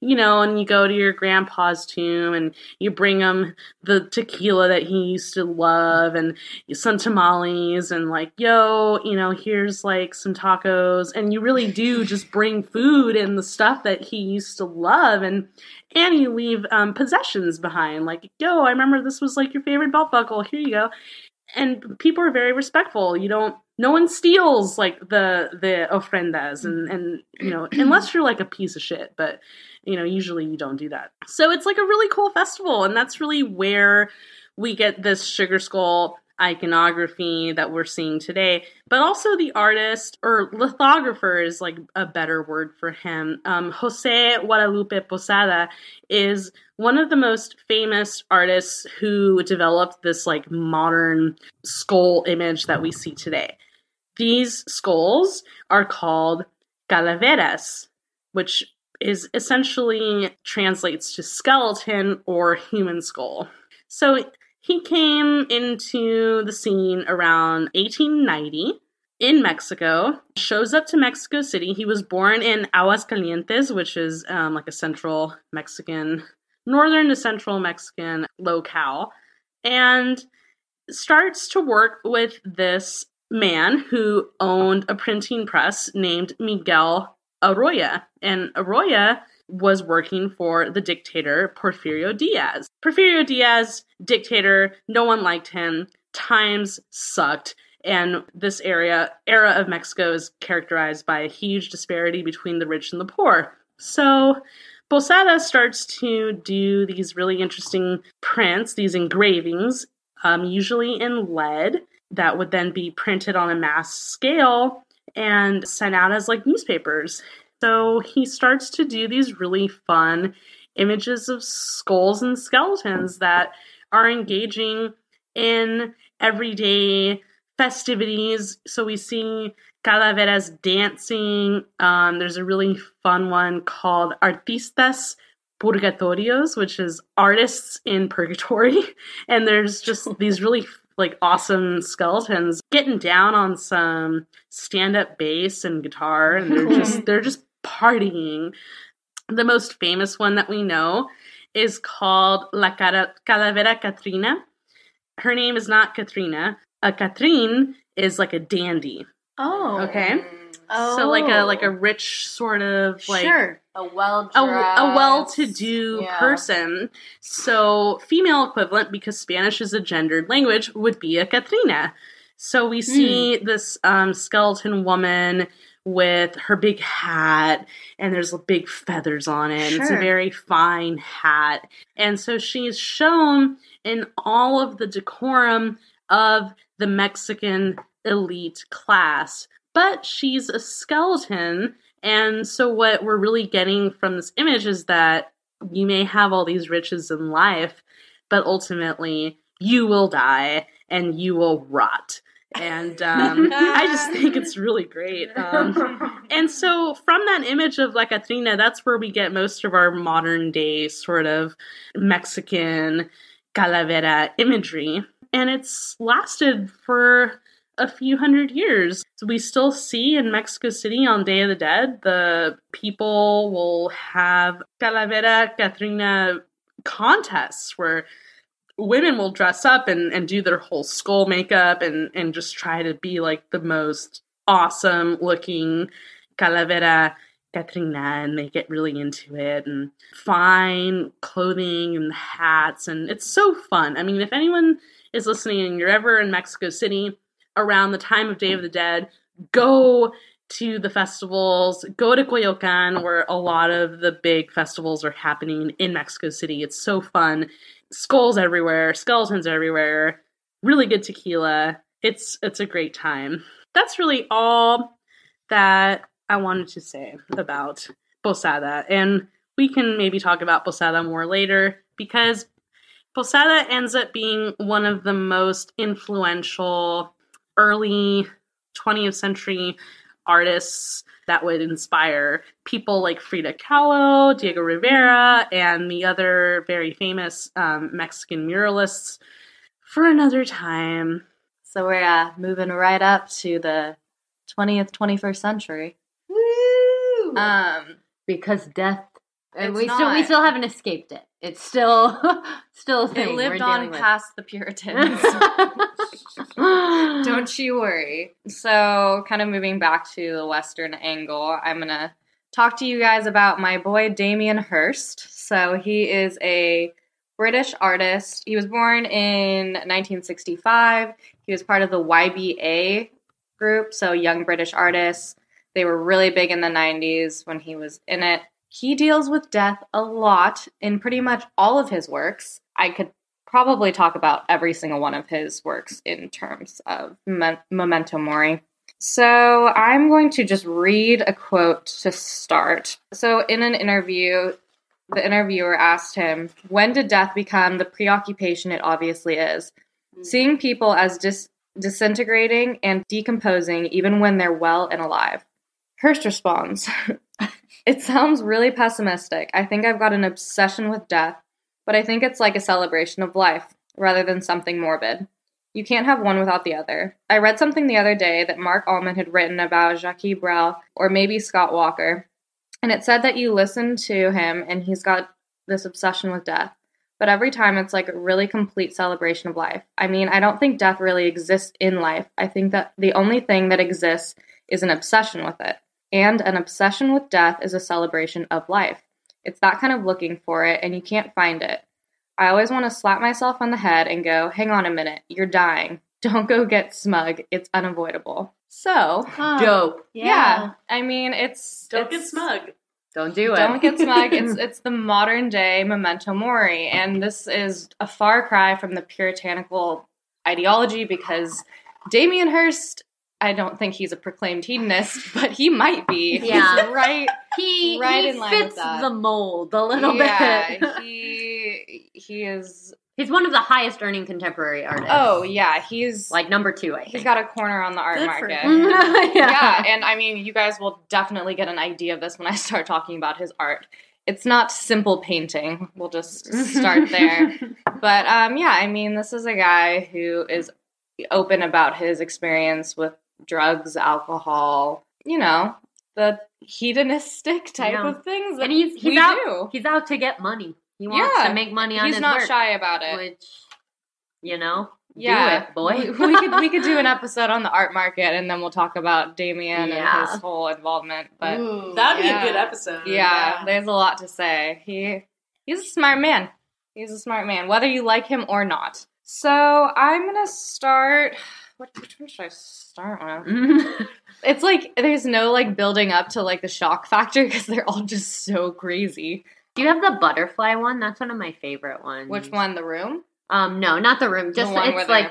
you know, and you go to your grandpa's tomb and you bring him the tequila that he used to love and some tamales and like, yo, you know, here's like some tacos. And you really do just bring food and the stuff that he used to love. And you leave possessions behind, like, yo, I remember this was like your favorite belt buckle. Here you go. And people are very respectful. No one steals like the ofrendas and you know, unless you're like a piece of shit, but you know, usually you don't do that. So it's like a really cool festival, and that's really where we get this sugar skull iconography that we're seeing today. But also the artist, or lithographer is like a better word for him. Jose Guadalupe Posada is one of the most famous artists who developed this like modern skull image that we see today. These skulls are called calaveras, which is essentially translates to skeleton or human skull. So he came into the scene around 1890 in Mexico, shows up to Mexico City. He was born in Aguascalientes, which is like a central Mexican, northern to central Mexican locale, and starts to work with this man who owned a printing press named Miguel Arroyo. And Arroyo was working for the dictator Porfirio Diaz. Porfirio Diaz, dictator, no one liked him. Times sucked. And this era of Mexico is characterized by a huge disparity between the rich and the poor. So Posada starts to do these really interesting prints, these engravings, usually in lead, that would then be printed on a mass scale and sent out as like newspapers. So he starts to do these really fun images of skulls and skeletons that are engaging in everyday festivities. So we see calaveras dancing. There's a really fun one called Artistas Purgatorios, which is artists in purgatory. And there's just these really like awesome skeletons getting down on some stand-up bass and guitar, and they're just partying. The most famous one that we know is called La Calavera Catrina. Her name is not Katrina. A Catherine is like a dandy. Oh. Okay. Oh. So like a rich sort of like a well-dressed, a well-to-do person. So female equivalent, because Spanish is a gendered language, would be a Catrina. So we see this skeleton woman with her big hat, and there's big feathers on it. It's a very fine hat. And so she's shown in all of the decorum of the Mexican elite class. But she's a skeleton, and so what we're really getting from this image is that you may have all these riches in life, but ultimately you will die and you will rot. And I just think it's really great. And so from that image of La Catrina, that's where we get most of our modern day sort of Mexican calavera imagery. And it's lasted for a few hundred years. So we still see in Mexico City on Day of the Dead, the people will have Calavera Catrina contests where women will dress up and do their whole skull makeup and just try to be like the most awesome looking Calavera Catrina, and they get really into it, and fine clothing and hats, and it's so fun. I mean, if anyone is listening and you're ever in Mexico City around the time of Day of the Dead, go to the festivals, go to Coyoacan, where a lot of the big festivals are happening in Mexico City. It's so fun. Skulls everywhere, skeletons everywhere, really good tequila. It's a great time. That's really all that I wanted to say about Posada. And we can maybe talk about Posada more later, because Posada ends up being one of the most influential early 20th century artists that would inspire people like Frida Kahlo, Diego Rivera, and the other very famous Mexican muralists for another time. So we're moving right up to the 20th, 21st century. Woo! Because death, and we still haven't escaped it. It's still a thing. It lived on past the Puritans. Don't you worry. So, kind of moving back to the Western angle, I'm going to talk to you guys about my boy Damien Hirst. So, he is a British artist. He was born in 1965. He was part of the YBA group, so Young British Artists. They were really big in the 90s when he was in it. He deals with death a lot in pretty much all of his works. I could probably talk about every single one of his works in terms of Memento Mori. So I'm going to just read a quote to start. So in an interview, the interviewer asked him, "When did death become the preoccupation it obviously is? Seeing people as disintegrating and decomposing even when they're well and alive." Hirst responds, "It sounds really pessimistic. I think I've got an obsession with death, but I think it's like a celebration of life rather than something morbid. You can't have one without the other. I read something the other day that Mark Allman had written about Jackie Brel or maybe Scott Walker, and it said that you listen to him and he's got this obsession with death. But every time it's like a really complete celebration of life. I mean, I don't think death really exists in life. I think that the only thing that exists is an obsession with it. And an obsession with death is a celebration of life. It's that kind of looking for it, and you can't find it. I always want to slap myself on the head and go, hang on a minute, you're dying. Don't go get smug. It's unavoidable. So. Huh. Dope. Yeah. I mean, it's. Don't get smug. Don't do it. Don't get smug. It's the modern day Memento Mori. And this is a far cry from the puritanical ideology because Damien Hirst, I don't think he's a proclaimed hedonist, but he might be. Yeah. Right. He in line fits with that. The mold a little bit. Yeah. He is. He's one of the highest earning contemporary artists. Oh, yeah. He's like number 2, I think. He's got a corner on the art market. Yeah. And I mean, you guys will definitely get an idea of this when I start talking about his art. It's not simple painting. We'll just start there. But yeah, I mean, this is a guy who is open about his experience with drugs, alcohol, you know, the hedonistic type of things that and he's out. He's out to get money. He wants to make money on his work. He's not shy about it. Which, you know, do it, boy. we could do an episode on the art market, and then we'll talk about Damien and his whole involvement. But that'd be a good episode. Yeah, there's a lot to say. He's a smart man. He's a smart man, whether you like him or not. So I'm going to start... Which one should I start with? It's like there's no like building up to like the shock factor because they're all just so crazy. Do you have the butterfly one? That's one of my favorite ones. Which one? The room? No, not the room. Just the one it's like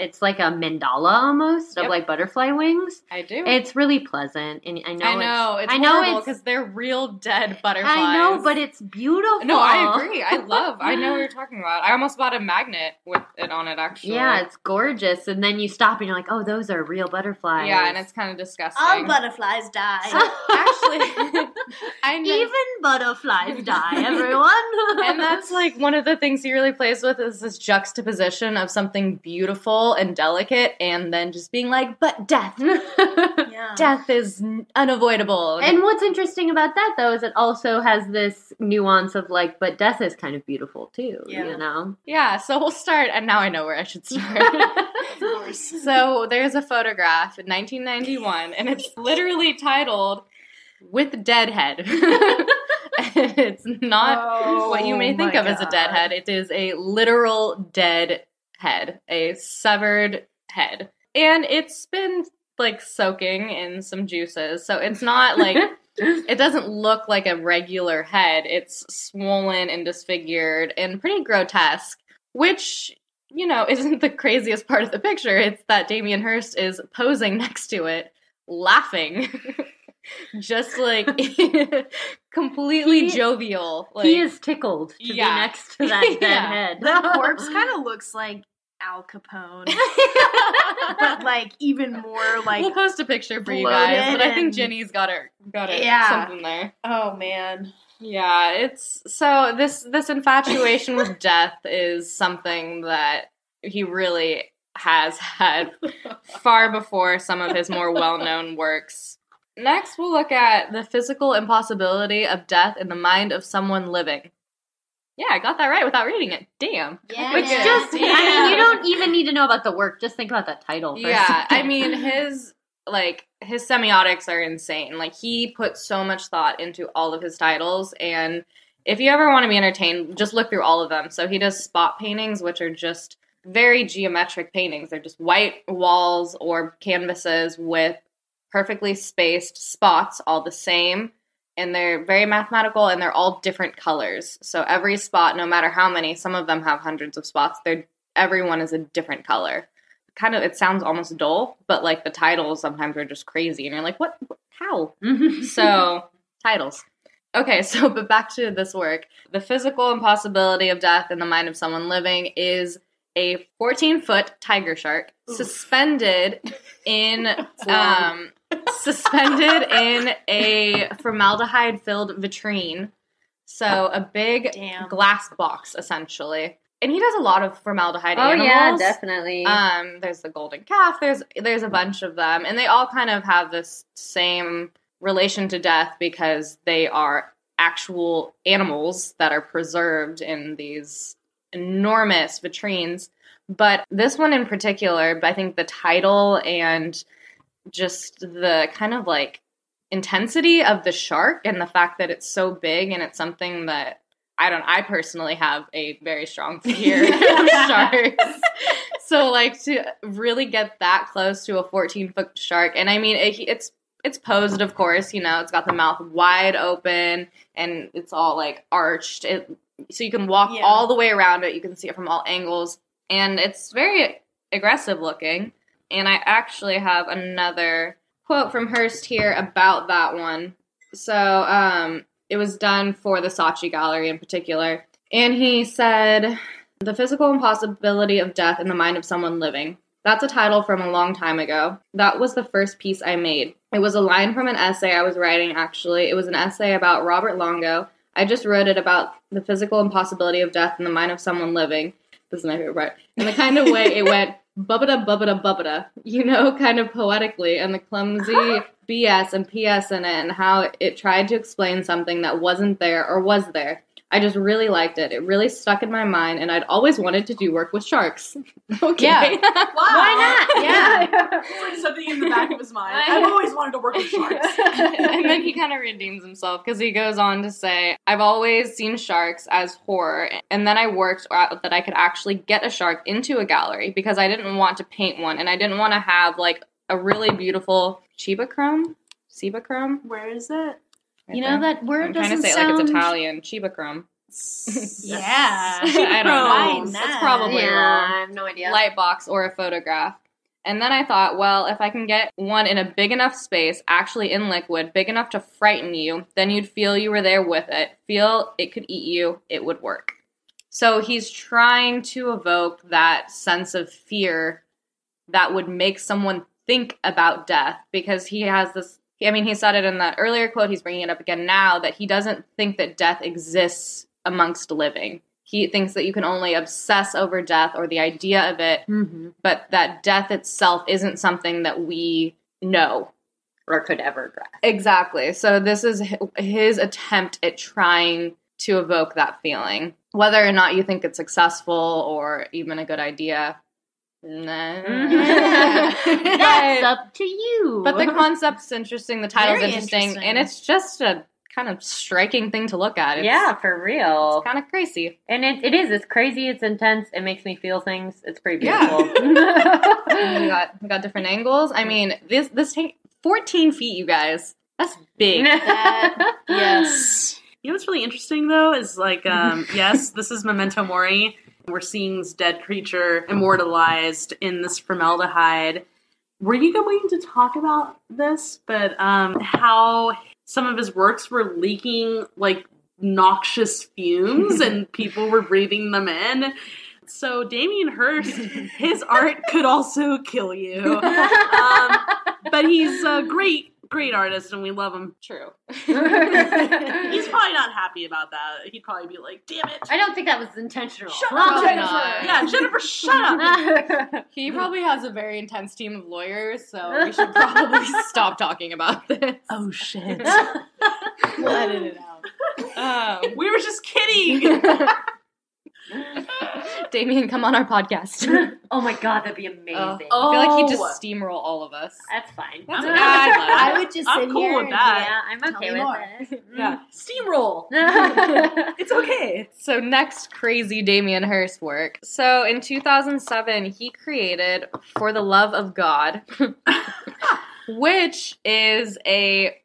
it's like a mandala almost of like butterfly wings. I do. It's really pleasant, and I know it's because they're real dead butterflies. I know, but it's beautiful. No, I agree. I know what you're talking about. I almost bought a magnet with it on it actually. Yeah, it's gorgeous. And then you stop and you're like, oh, those are real butterflies. Yeah, and it's kind of disgusting. All butterflies die. So, actually, even butterflies die. Everyone, and that's like one of the things he really plays with is this juxtaposition of something beautiful and delicate and then just being like, but death. Death is unavoidable. And what's interesting about that, though, is it also has this nuance of like, but death is kind of beautiful, too, you know? Yeah, so we'll start, and now I know where I should start. Of course. So there's a photograph in 1991, and it's literally titled, With Deadhead. It's not what you may think of as a deadhead. It is a literal dead head, a severed head. And it's been, like, soaking in some juices. So it's not, like, it doesn't look like a regular head. It's swollen and disfigured and pretty grotesque, which, you know, isn't the craziest part of the picture. It's that Damien Hirst is posing next to it, laughing. Just like completely jovial. Like, he is tickled to be next to that dead head. The corpse kind of looks like Al Capone, but like even more like. We'll post a picture for you guys, but I think Jenny's got it something there. Oh man, yeah, it's so this infatuation with death is something that he really has had far before some of his more well-known works. Next, we'll look at The Physical Impossibility of Death in the Mind of Someone Living. Yeah, I got that right without reading it. Damn. Yeah. Which just, I mean, you don't even need to know about the work. Just think about that title first. Yeah, I mean, his semiotics are insane. Like, he puts so much thought into all of his titles, and if you ever want to be entertained, just look through all of them. So he does spot paintings, which are just very geometric paintings. They're just white walls or canvases with perfectly spaced spots, all the same, and they're very mathematical, and they're all different colors. So every spot, no matter how many, some of them have hundreds of spots, everyone is a different color. Kind of, it sounds almost dull, but like the titles sometimes are just crazy, and you're like, what? How? So, titles. Okay, so, but back to this work. The Physical Impossibility of Death in the Mind of Someone Living is a 14-foot tiger shark suspended in a formaldehyde-filled vitrine. So a big glass box, essentially. And he does a lot of formaldehyde animals. Oh, yeah, definitely. There's the golden calf. There's a bunch of them. And they all kind of have this same relation to death because they are actual animals that are preserved in these enormous vitrines. But this one in particular, I think the title and just the kind of like intensity of the shark and the fact that it's so big and it's something that I personally have a very strong fear of sharks. So, like, to really get that close to a 14-foot shark, and I mean, it's posed, of course, you know, it's got the mouth wide open, and it's all, like, arched. So you can walk all the way around it. You can see it from all angles, and it's very aggressive looking. And I actually have another quote from Hirst here about that one. So, it was done for the Saatchi Gallery in particular. And he said, "The Physical Impossibility of Death in the Mind of Someone Living. That's a title from a long time ago. That was the first piece I made. It was a line from an essay I was writing, actually. It was an essay about Robert Longo. I just wrote it about the physical impossibility of death in the mind of someone living." This is my favorite part. "And the kind of way it went, bubbada, bubbada, bubbada, you know, kind of poetically, and the clumsy BS and PS in it, and how it tried to explain something that wasn't there or was there. I just really liked it. It really stuck in my mind, and I'd always wanted to do work with sharks." Okay. Yeah. Wow. Why not? Yeah. It's like something in the back of his mind. I've always wanted to work with sharks. And then he kind of redeems himself because he goes on to say, "I've always seen sharks as horror, and then I worked out that I could actually get a shark into a gallery because I didn't want to paint one, and I didn't want to have, like, a really beautiful Cibachrome? Where is it? Right, you know, there. That word I'm doesn't sound... I'm trying to say it like it's Italian. Cibachrome. Yeah. I don't know. That's probably wrong. I have no idea. Lightbox or a photograph. And then I thought, well, if I can get one in a big enough space, actually in liquid, big enough to frighten you, then you'd feel you were there with it. Feel it could eat you. It would work." So he's trying to evoke that sense of fear that would make someone think about death, because he has this... I mean, he said it in that earlier quote, he's bringing it up again now, that he doesn't think that death exists amongst living. He thinks that you can only obsess over death or the idea of it, but that death itself isn't something that we know or could ever grasp. Exactly. So this is his attempt at trying to evoke that feeling. Whether or not you think it's successful or even a good idea... That's up to you. But the concept's interesting, the title's interesting, and it's just a kind of striking thing to look at. It's, for real. It's kind of crazy. And it is. It's crazy. It's intense. It makes me feel things. It's pretty beautiful. Yeah. we got different angles. I mean, this takes 14 feet, you guys. That's big. Yes. You know what's really interesting, though, is like, yes, this is Memento Mori. We're seeing this dead creature immortalized in this formaldehyde. Were you going to talk about this? But how some of his works were leaking, like, noxious fumes and people were breathing them in. So Damien Hirst, his art could also kill you. But he's great artist, and we love him. True. He's probably not happy about that. He'd probably be like, damn it. I don't think that was intentional. Shut up, Jennifer. Yeah, Jennifer, shut up. He probably has a very intense team of lawyers, so we should probably stop talking about this. Oh, shit. We'll edit it out. We were just kidding. Damien, come on our podcast. Oh my god, that'd be amazing. I feel like he'd just steamroll all of us. That's fine. I would just I'm cool here with that. Yeah, I'm okay with it. Yeah. Steamroll. It's okay. So next crazy Damien Hirst work. So in 2007, he created For the Love of God, which is a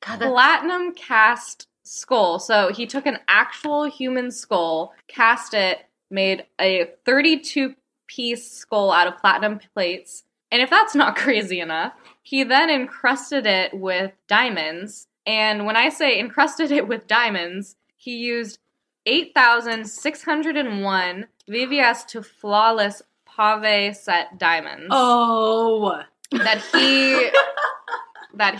platinum cast skull. So he took an actual human skull, cast it, made a 32-piece skull out of platinum plates. And if that's not crazy enough, he then encrusted it with diamonds. And when I say encrusted it with diamonds, he used 8,601 VVS to flawless pave set diamonds. Oh! That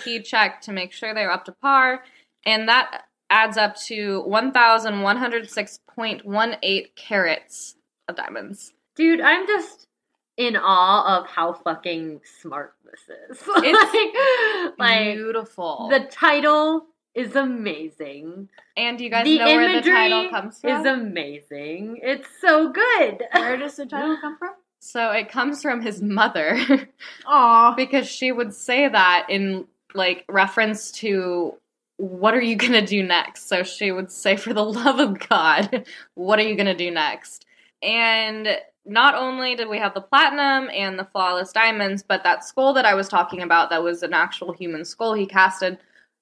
he checked to make sure they were up to par. And that adds up to 1,106.18 carats of diamonds. Dude, I'm just in awe of how fucking smart this is. It's like, beautiful. The title is amazing. And do you guys know where the title comes from? Is amazing. It's so good. Where does the title come from? So it comes from his mother. Aw. Because she would say that in, like, reference to what are you going to do next? So she would say, for the love of God, what are you going to do next? And not only did we have the platinum and the flawless diamonds, but that skull that I was talking about that was an actual human skull he casted,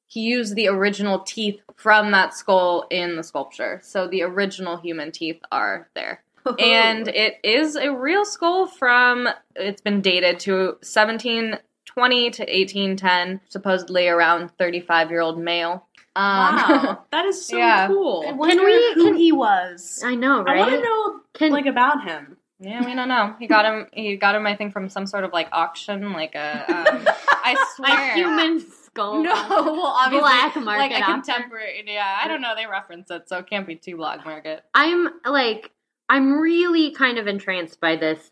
he used the original teeth from that skull in the sculpture. So the original human teeth are there. And it is a real skull from, it's been dated to 1720 to 1810, supposedly around 35-year-old male. Wow, that is so cool. I wonder who he was. I know, right? I want to know about him. Yeah, we don't know. He got him, I think, from some sort of auction, I swear. A human skull. No, well, obviously. Black market. Like a contemporary, I don't know, they reference it, so it can't be too black market. I'm really kind of entranced by this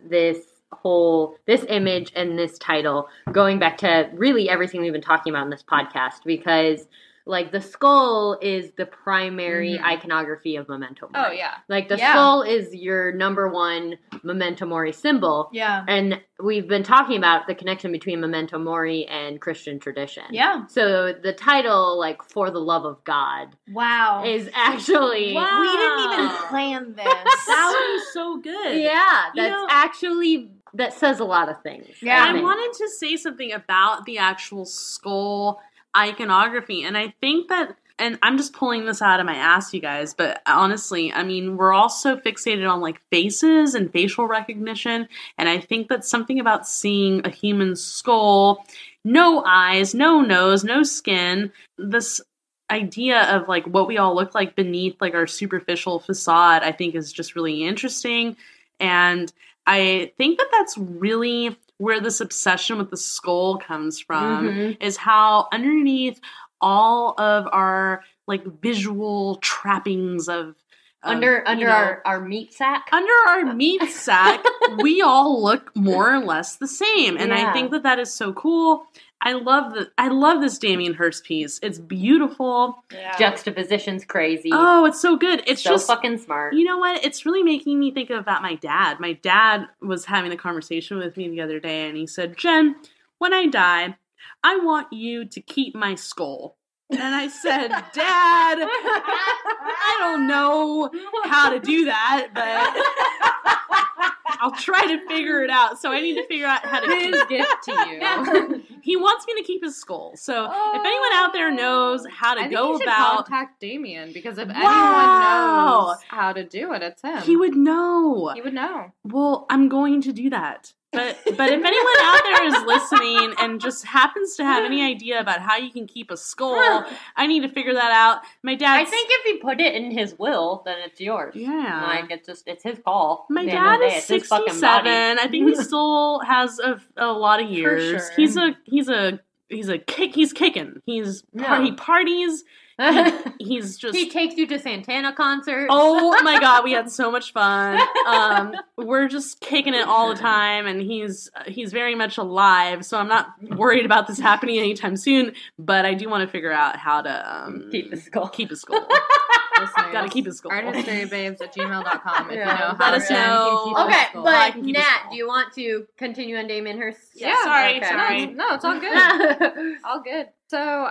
image and this title, going back to really everything we've been talking about in this podcast, because the skull is the primary iconography of Memento Mori. Oh, yeah. The skull is your number one Memento Mori symbol. Yeah. And we've been talking about the connection between Memento Mori and Christian tradition. Yeah. So the title, For the Love of God. Wow. Is actually... Wow. We didn't even plan this. That was so good. Yeah. That's actually... That says a lot of things. Yeah. I wanted to say something about the actual skull iconography, and I think that, and I'm just pulling this out of my ass, you guys, but honestly, I mean, we're all so fixated on faces and facial recognition, and I think that something about seeing a human skull, no eyes, no nose, no skin, this idea of what we all look like beneath our superficial facade, I think is just really interesting. And I think that that's really where this obsession with the skull comes from, is how underneath all of our visual trappings of our meat sack, we all look more or less the same, and I think that is so cool. I love this Damien Hirst piece. It's beautiful. Yeah. Juxtaposition's crazy. Oh, it's so good. It's so fucking smart. You know what? It's really making me think about my dad. My dad was having a conversation with me the other day, and he said, "Jen, when I die, I want you to keep my skull." And I said, "Dad, I don't know how to do that, but I'll try to figure it out." So I need to figure out how to his gift to you. He wants me to keep his skull. So if anyone out there knows how to go about, contact Damien, because if anyone knows how to do it, it's him. He would know. He would know. Well, I'm going to do that. But if anyone out there is listening and just happens to have any idea about how you can keep a skull, I need to figure that out. My dad, I think if he put it in his will, then it's yours. Yeah. It's his call. My dad is 67. I think he still has a lot of years. Sure. He's kicking. He parties. He's just... He takes you to Santana concerts. Oh my God, we had so much fun. We're just kicking it all the time, and he's very much alive, so I'm not worried about this happening anytime soon, but I do want to figure out how to... keep a skull. Keep a skull. Gotta keep his skull. arthistorybabes@gmail.com if you know. Let us know. Okay, but Nat, do you want to continue on Damien Hirst? Yeah, sorry. No, it's all good. All good. So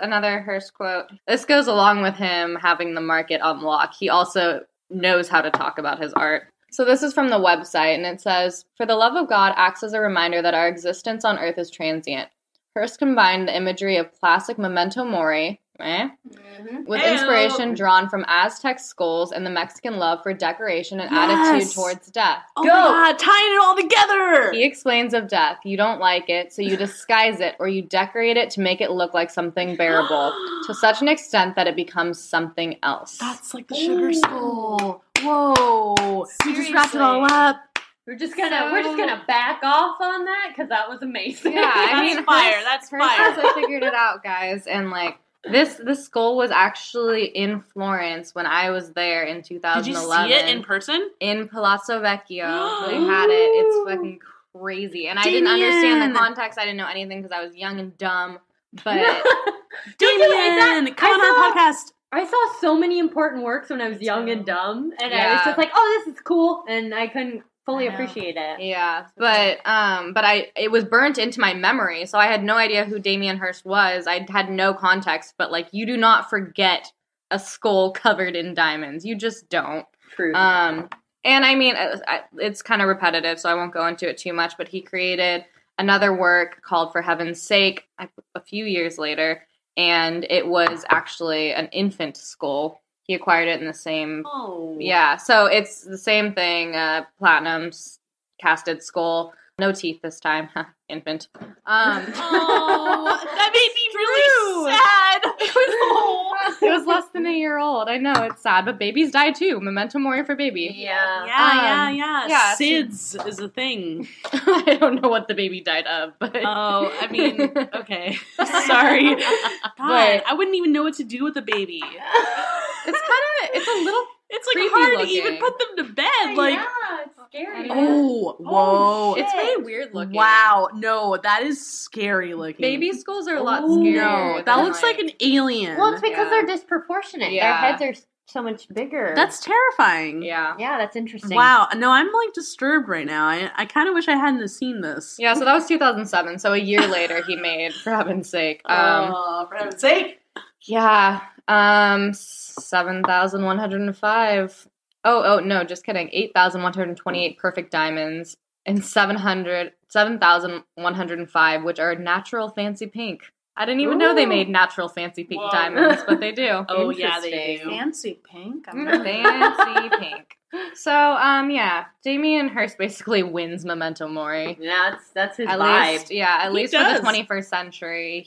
another Hirst quote. This goes along with him having the market on lock. He also knows how to talk about his art. So this is from the website, and it says, "For the love of God acts as a reminder that our existence on earth is transient. Hirst combined the imagery of classic Memento Mori, with inspiration drawn from Aztec skulls and the Mexican love for decoration and attitude towards death." Oh my God, tying it all together! He explains of death, you don't like it, so you disguise it, or you decorate it to make it look like something bearable, to such an extent that it becomes something else. That's like the sugar skull. Whoa. You just wrapped it all up. We're just gonna back off on that, because that was amazing. Yeah, I mean, fire. That's fire. I figured it out, guys, and This skull was actually in Florence when I was there in 2011. Did you see it in person? In Palazzo Vecchio. They had it. It's fucking crazy. And Damien. I didn't understand the context. I didn't know anything because I was young and dumb. But Damien, come on our podcast. I saw so many important works when I was young and dumb. And I was just like, oh, this is cool. And I couldn't fully appreciate it. Yeah, but it was burnt into my memory, so I had no idea who Damien Hirst was. I had no context, but like you do not forget a skull covered in diamonds. You just don't. True. And I mean, it's kind of repetitive, so I won't go into it too much. But he created another work called For Heaven's Sake a few years later, and it was actually an infant skull. He acquired it in the same... Oh. Yeah, so it's the same thing. Platinum, casted skull. No teeth this time. Infant. Oh, that made me really sad. It was less than a year old. I know, it's sad. But babies die too. Memento Mori for baby. Yeah. Yeah. SIDS is a thing. I don't know what the baby died of. But oh, I mean, okay. Sorry. God, but I wouldn't even know what to do with a baby. It's like hard looking. To even put them to bed. I like, yeah, it's scary. Oh, whoa! Shit. It's really weird looking. Wow, no, that is scary looking. Baby skulls are a lot scarier. No, that looks like an alien. Well, it's because they're disproportionate. Yeah. Their heads are so much bigger. That's terrifying. Yeah, that's interesting. Wow, no, I'm like disturbed right now. I kind of wish I hadn't seen this. Yeah, so that was 2007. So a year later, he made For Heaven's Sake. For Heaven's Sake. Yeah. 7,105. Oh, no, just kidding. 8,128 perfect diamonds and 7,105, which are natural fancy pink. I didn't even know they made natural fancy pink diamonds, but they do. Oh, yeah, they do. Fancy pink? Fancy pink. So, Damien Hirst basically wins Memento Mori. Yeah, that's his vibe. At least for the 21st century.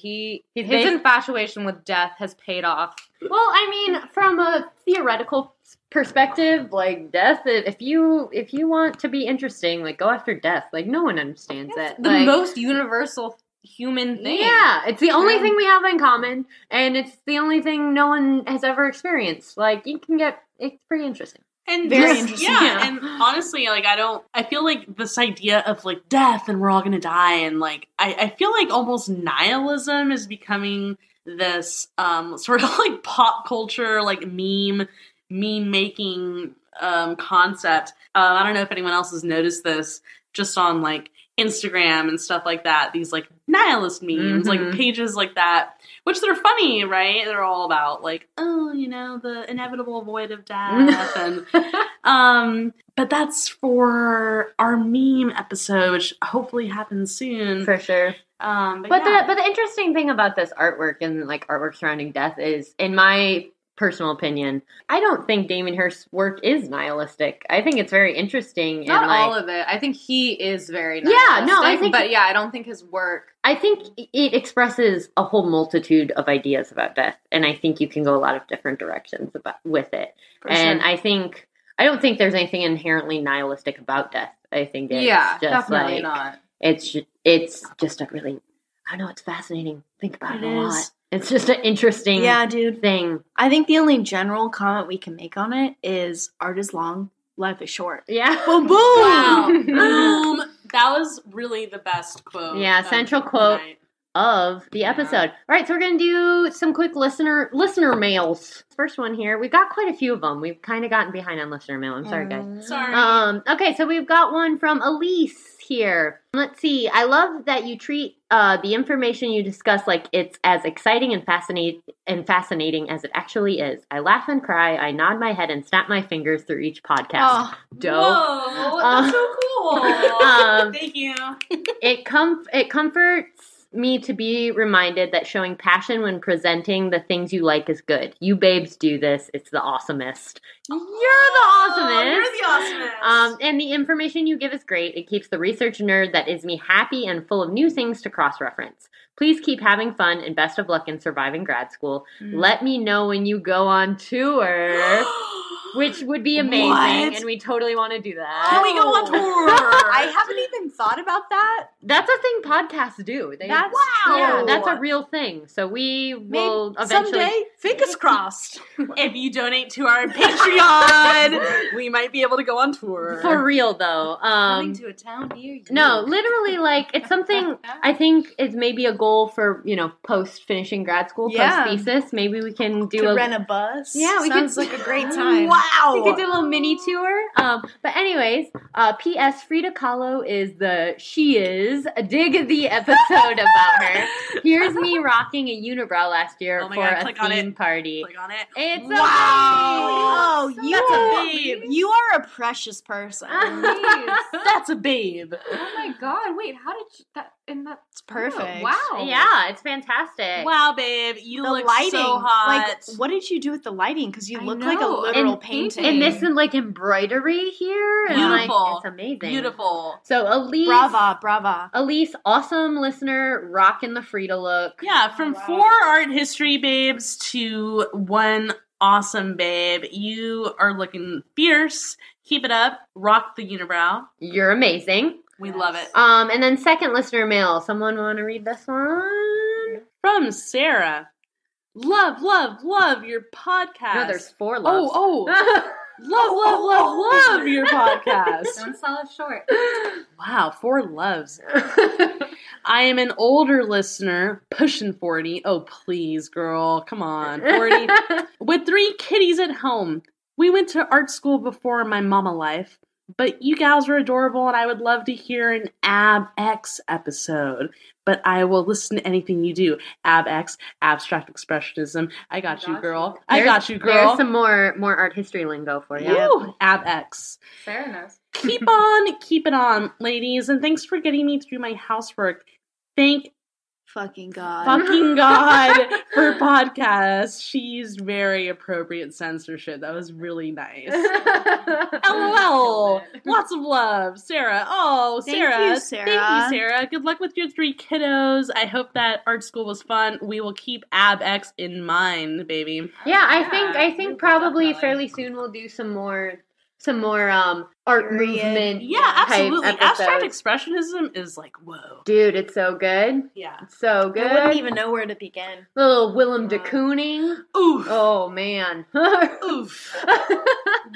His infatuation with death has paid off. Well, I mean, from a theoretical perspective, like, death, if you want to be interesting, like, go after death. Like, no one understands it. The most universal human thing. Yeah, it's the only thing we have in common, and it's the only thing no one has ever experienced. Like, it's pretty interesting. And very interesting. Yeah, and honestly, like, I feel like this idea of, like, death and we're all gonna die, and, like, I feel like almost nihilism is becoming this sort of, like, pop culture, like, meme-making concept. I don't know if anyone else has noticed this, just on, like, Instagram and stuff like that, these, like, nihilist memes, like, pages like that, which they're funny, right? They're all about, like, oh, you know, the inevitable void of death, and, but that's for our meme episode, which hopefully happens soon. For sure. But the interesting thing about this artwork and, like, artwork surrounding death is, in my personal opinion, I don't think Damien Hirst's work is nihilistic. I think it's very interesting. Not and, like, all of it. I think he is very nihilistic. Yeah, no, I think... But, yeah, I don't think his work... I think it expresses a whole multitude of ideas about death, and I think you can go a lot of different directions with it. And sure. I don't think there's anything inherently nihilistic about death. I think it's just, definitely like... not. It's just a really... I don't know, it's fascinating. Think about it a lot. It's just an interesting thing. I think the only general comment we can make on it is art is long, life is short. Yeah. Boom, boom. Wow. That was really the best quote. Yeah, central quote of the episode. All right, so we're going to do some quick listener mails. First one here. We've got quite a few of them. We've kind of gotten behind on listener mail. I'm sorry, guys. Sorry. Okay, so we've got one from Elise. Here. Let's see. I love that you treat the information you discuss like it's as exciting and fascinating as it actually is. I laugh and cry. I nod my head and snap my fingers through each podcast. Oh, dope. Whoa, that's so cool. Thank you. It comforts me to be reminded that showing passion when presenting the things you like is good. You babes do this. It's the awesomest. You're the awesomest. And the information you give is great. It keeps the research nerd that is me happy and full of new things to cross-reference. Please keep having fun and best of luck in surviving grad school. Let me know when you go on tour. Which would be amazing, and we totally want to do that. Can we go on tour? I haven't even thought about that. That's a thing podcasts do. Wow. Yeah, that's a real thing. So we will eventually. Someday, fingers crossed. If you donate to our Patreon, we might be able to go on tour. For real, though. Coming to a town near you. No, literally, like, it's something I think is maybe a goal for, you know, post-finishing grad school, post-thesis. Maybe we can do rent a bus. Yeah, we Sounds like a great time. Wow. We could do a little mini tour. But anyways, P.S. Frida Kahlo is, dig the episode about her. Here's me rocking a unibrow last year for a theme party. Click on it. It's wow. Amazing. Oh, that's a babe. You are a precious person. That's a babe. Oh my God. Wait, how did you... That's perfect. Oh, wow. Yeah, it's fantastic. Wow, babe. You look so hot. Like, what did you do with the lighting? Because you look like a literal painting. And this is like embroidery here. And beautiful. Like, it's amazing. Beautiful. So Elise. Brava. Elise, awesome listener, rocking the Frida look. Yeah, from four art history babes to one awesome babe. You are looking fierce. Keep it up. Rock the unibrow. You're amazing. We love it. And then second listener mail. Someone want to read this one? From Sarah. Love your podcast. No, there's four loves. Oh. Love your podcast. Don't sell it short. Wow, four loves. I am an older listener, pushing 40. Oh, please, girl. Come on, 40. With 3 kitties at home. We went to art school before my mama life. But you gals are adorable, and I would love to hear an AbX episode. But I will listen to anything you do. AbX, Abstract Expressionism. I got you, girl. There's some more art history lingo for you. Ooh, AbX. Fair enough. Keep it on, ladies, and thanks for getting me through my housework. Thank Fucking God for podcasts. She used very appropriate censorship. That was really nice. LOL. Lots of love. Sarah. Oh, Sarah. Thank you, Sarah. Good luck with your 3 kiddos. I hope that art school was fun. We will keep AbX in mind, baby. Yeah, I think probably fairly soon we'll do some more art movement. Yeah, absolutely. Abstract Expressionism is like, whoa. Dude, it's so good. Yeah. It's so good. I wouldn't even know where to begin. Little Willem de Kooning. Oof. Oh, man. Oof.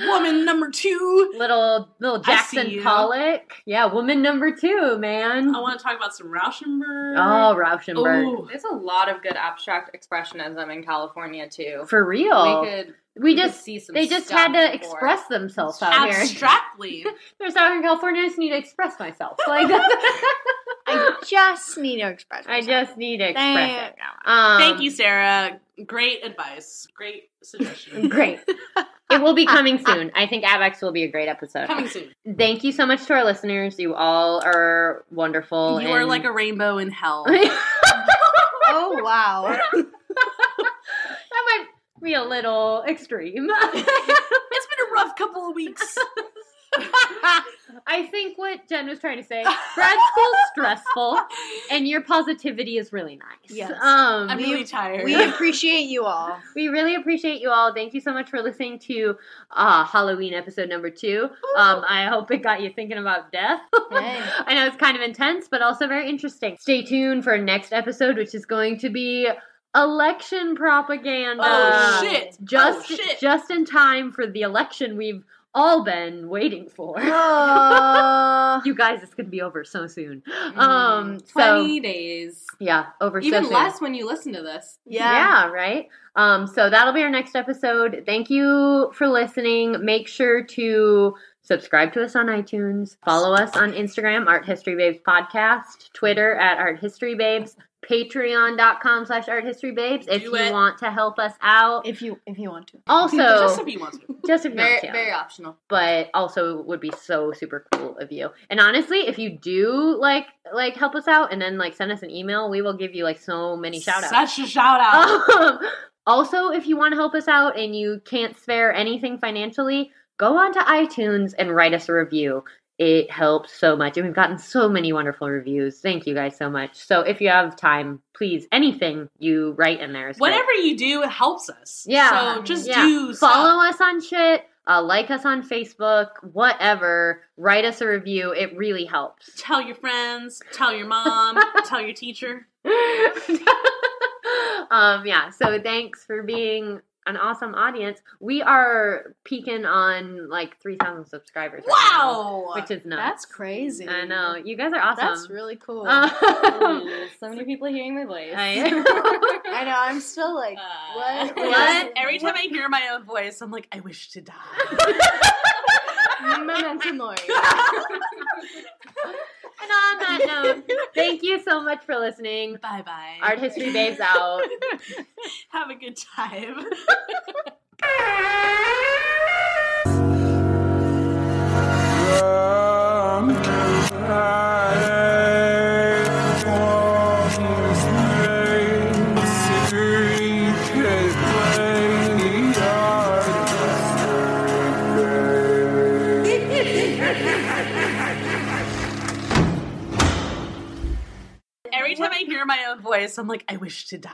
Woman number 2. Little Jackson Pollock. Yeah, woman number 2, man. I want to talk about some Rauschenberg. Oh, Rauschenberg. Ooh. There's a lot of good Abstract Expressionism in California, too. For real. They just had to express themselves out here. Abstractly. There's out in California, I just need to express myself. Like, I just need to express it. Thank you, Sarah. Great advice. Great suggestion. Great. It will be coming soon. I think AbX will be a great episode. Coming soon. Thank you so much to our listeners. You all are wonderful. You are like a rainbow in hell. Oh, wow. That might be a little extreme. It's been a rough couple of weeks. I think what Jen was trying to say, grad school's stressful, and your positivity is really nice. Yes. I'm really tired. We appreciate you all. We really appreciate you all. Thank you so much for listening to Halloween episode number 2. I hope it got you thinking about death. Hey. I know it's kind of intense, but also very interesting. Stay tuned for next episode, which is going to be... election propaganda. Oh, shit. Just in time for the election we've all been waiting for. You guys, it's going to be over so soon. 20 days. Yeah, over so soon. Even less when you listen to this. Yeah, right? So that'll be our next episode. Thank you for listening. Make sure to... subscribe to us on iTunes. Follow us on Instagram, Art History Babes Podcast. Twitter at Art History Babes. Patreon.com/Art History Babes. If you want to help us out. If you want to. Also. Just if you want to. Just if you want to. Very optional. But also would be so super cool of you. And honestly, if you do like help us out and then like send us an email, we will give you like so many shout outs. Such a shout out. Also, if you want to help us out and you can't spare anything financially, go on to iTunes and write us a review. It helps so much. And we've gotten so many wonderful reviews. Thank you guys so much. So if you have time, please, anything you write in there is whatever you do, it helps us. Yeah. So just do stuff. Follow us on shit. Like us on Facebook, whatever. Write us a review. It really helps. Tell your friends. Tell your mom. Tell your teacher. Yeah, so thanks for being an awesome audience. We are peaking on like 3,000 subscribers. Wow! Right now, which is nuts. That's crazy. I know. You guys are awesome. That's really cool. So many people are hearing my voice. I know. I'm still like, what? What? Every time I hear my own voice, I'm like, I wish to die. Memento Mori. And on that note, thank you so much for listening. Bye-bye. Art History Babes out. Have a good time. Every time I hear my own voice, I'm like, I wish to die.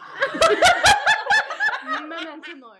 Memento Mori.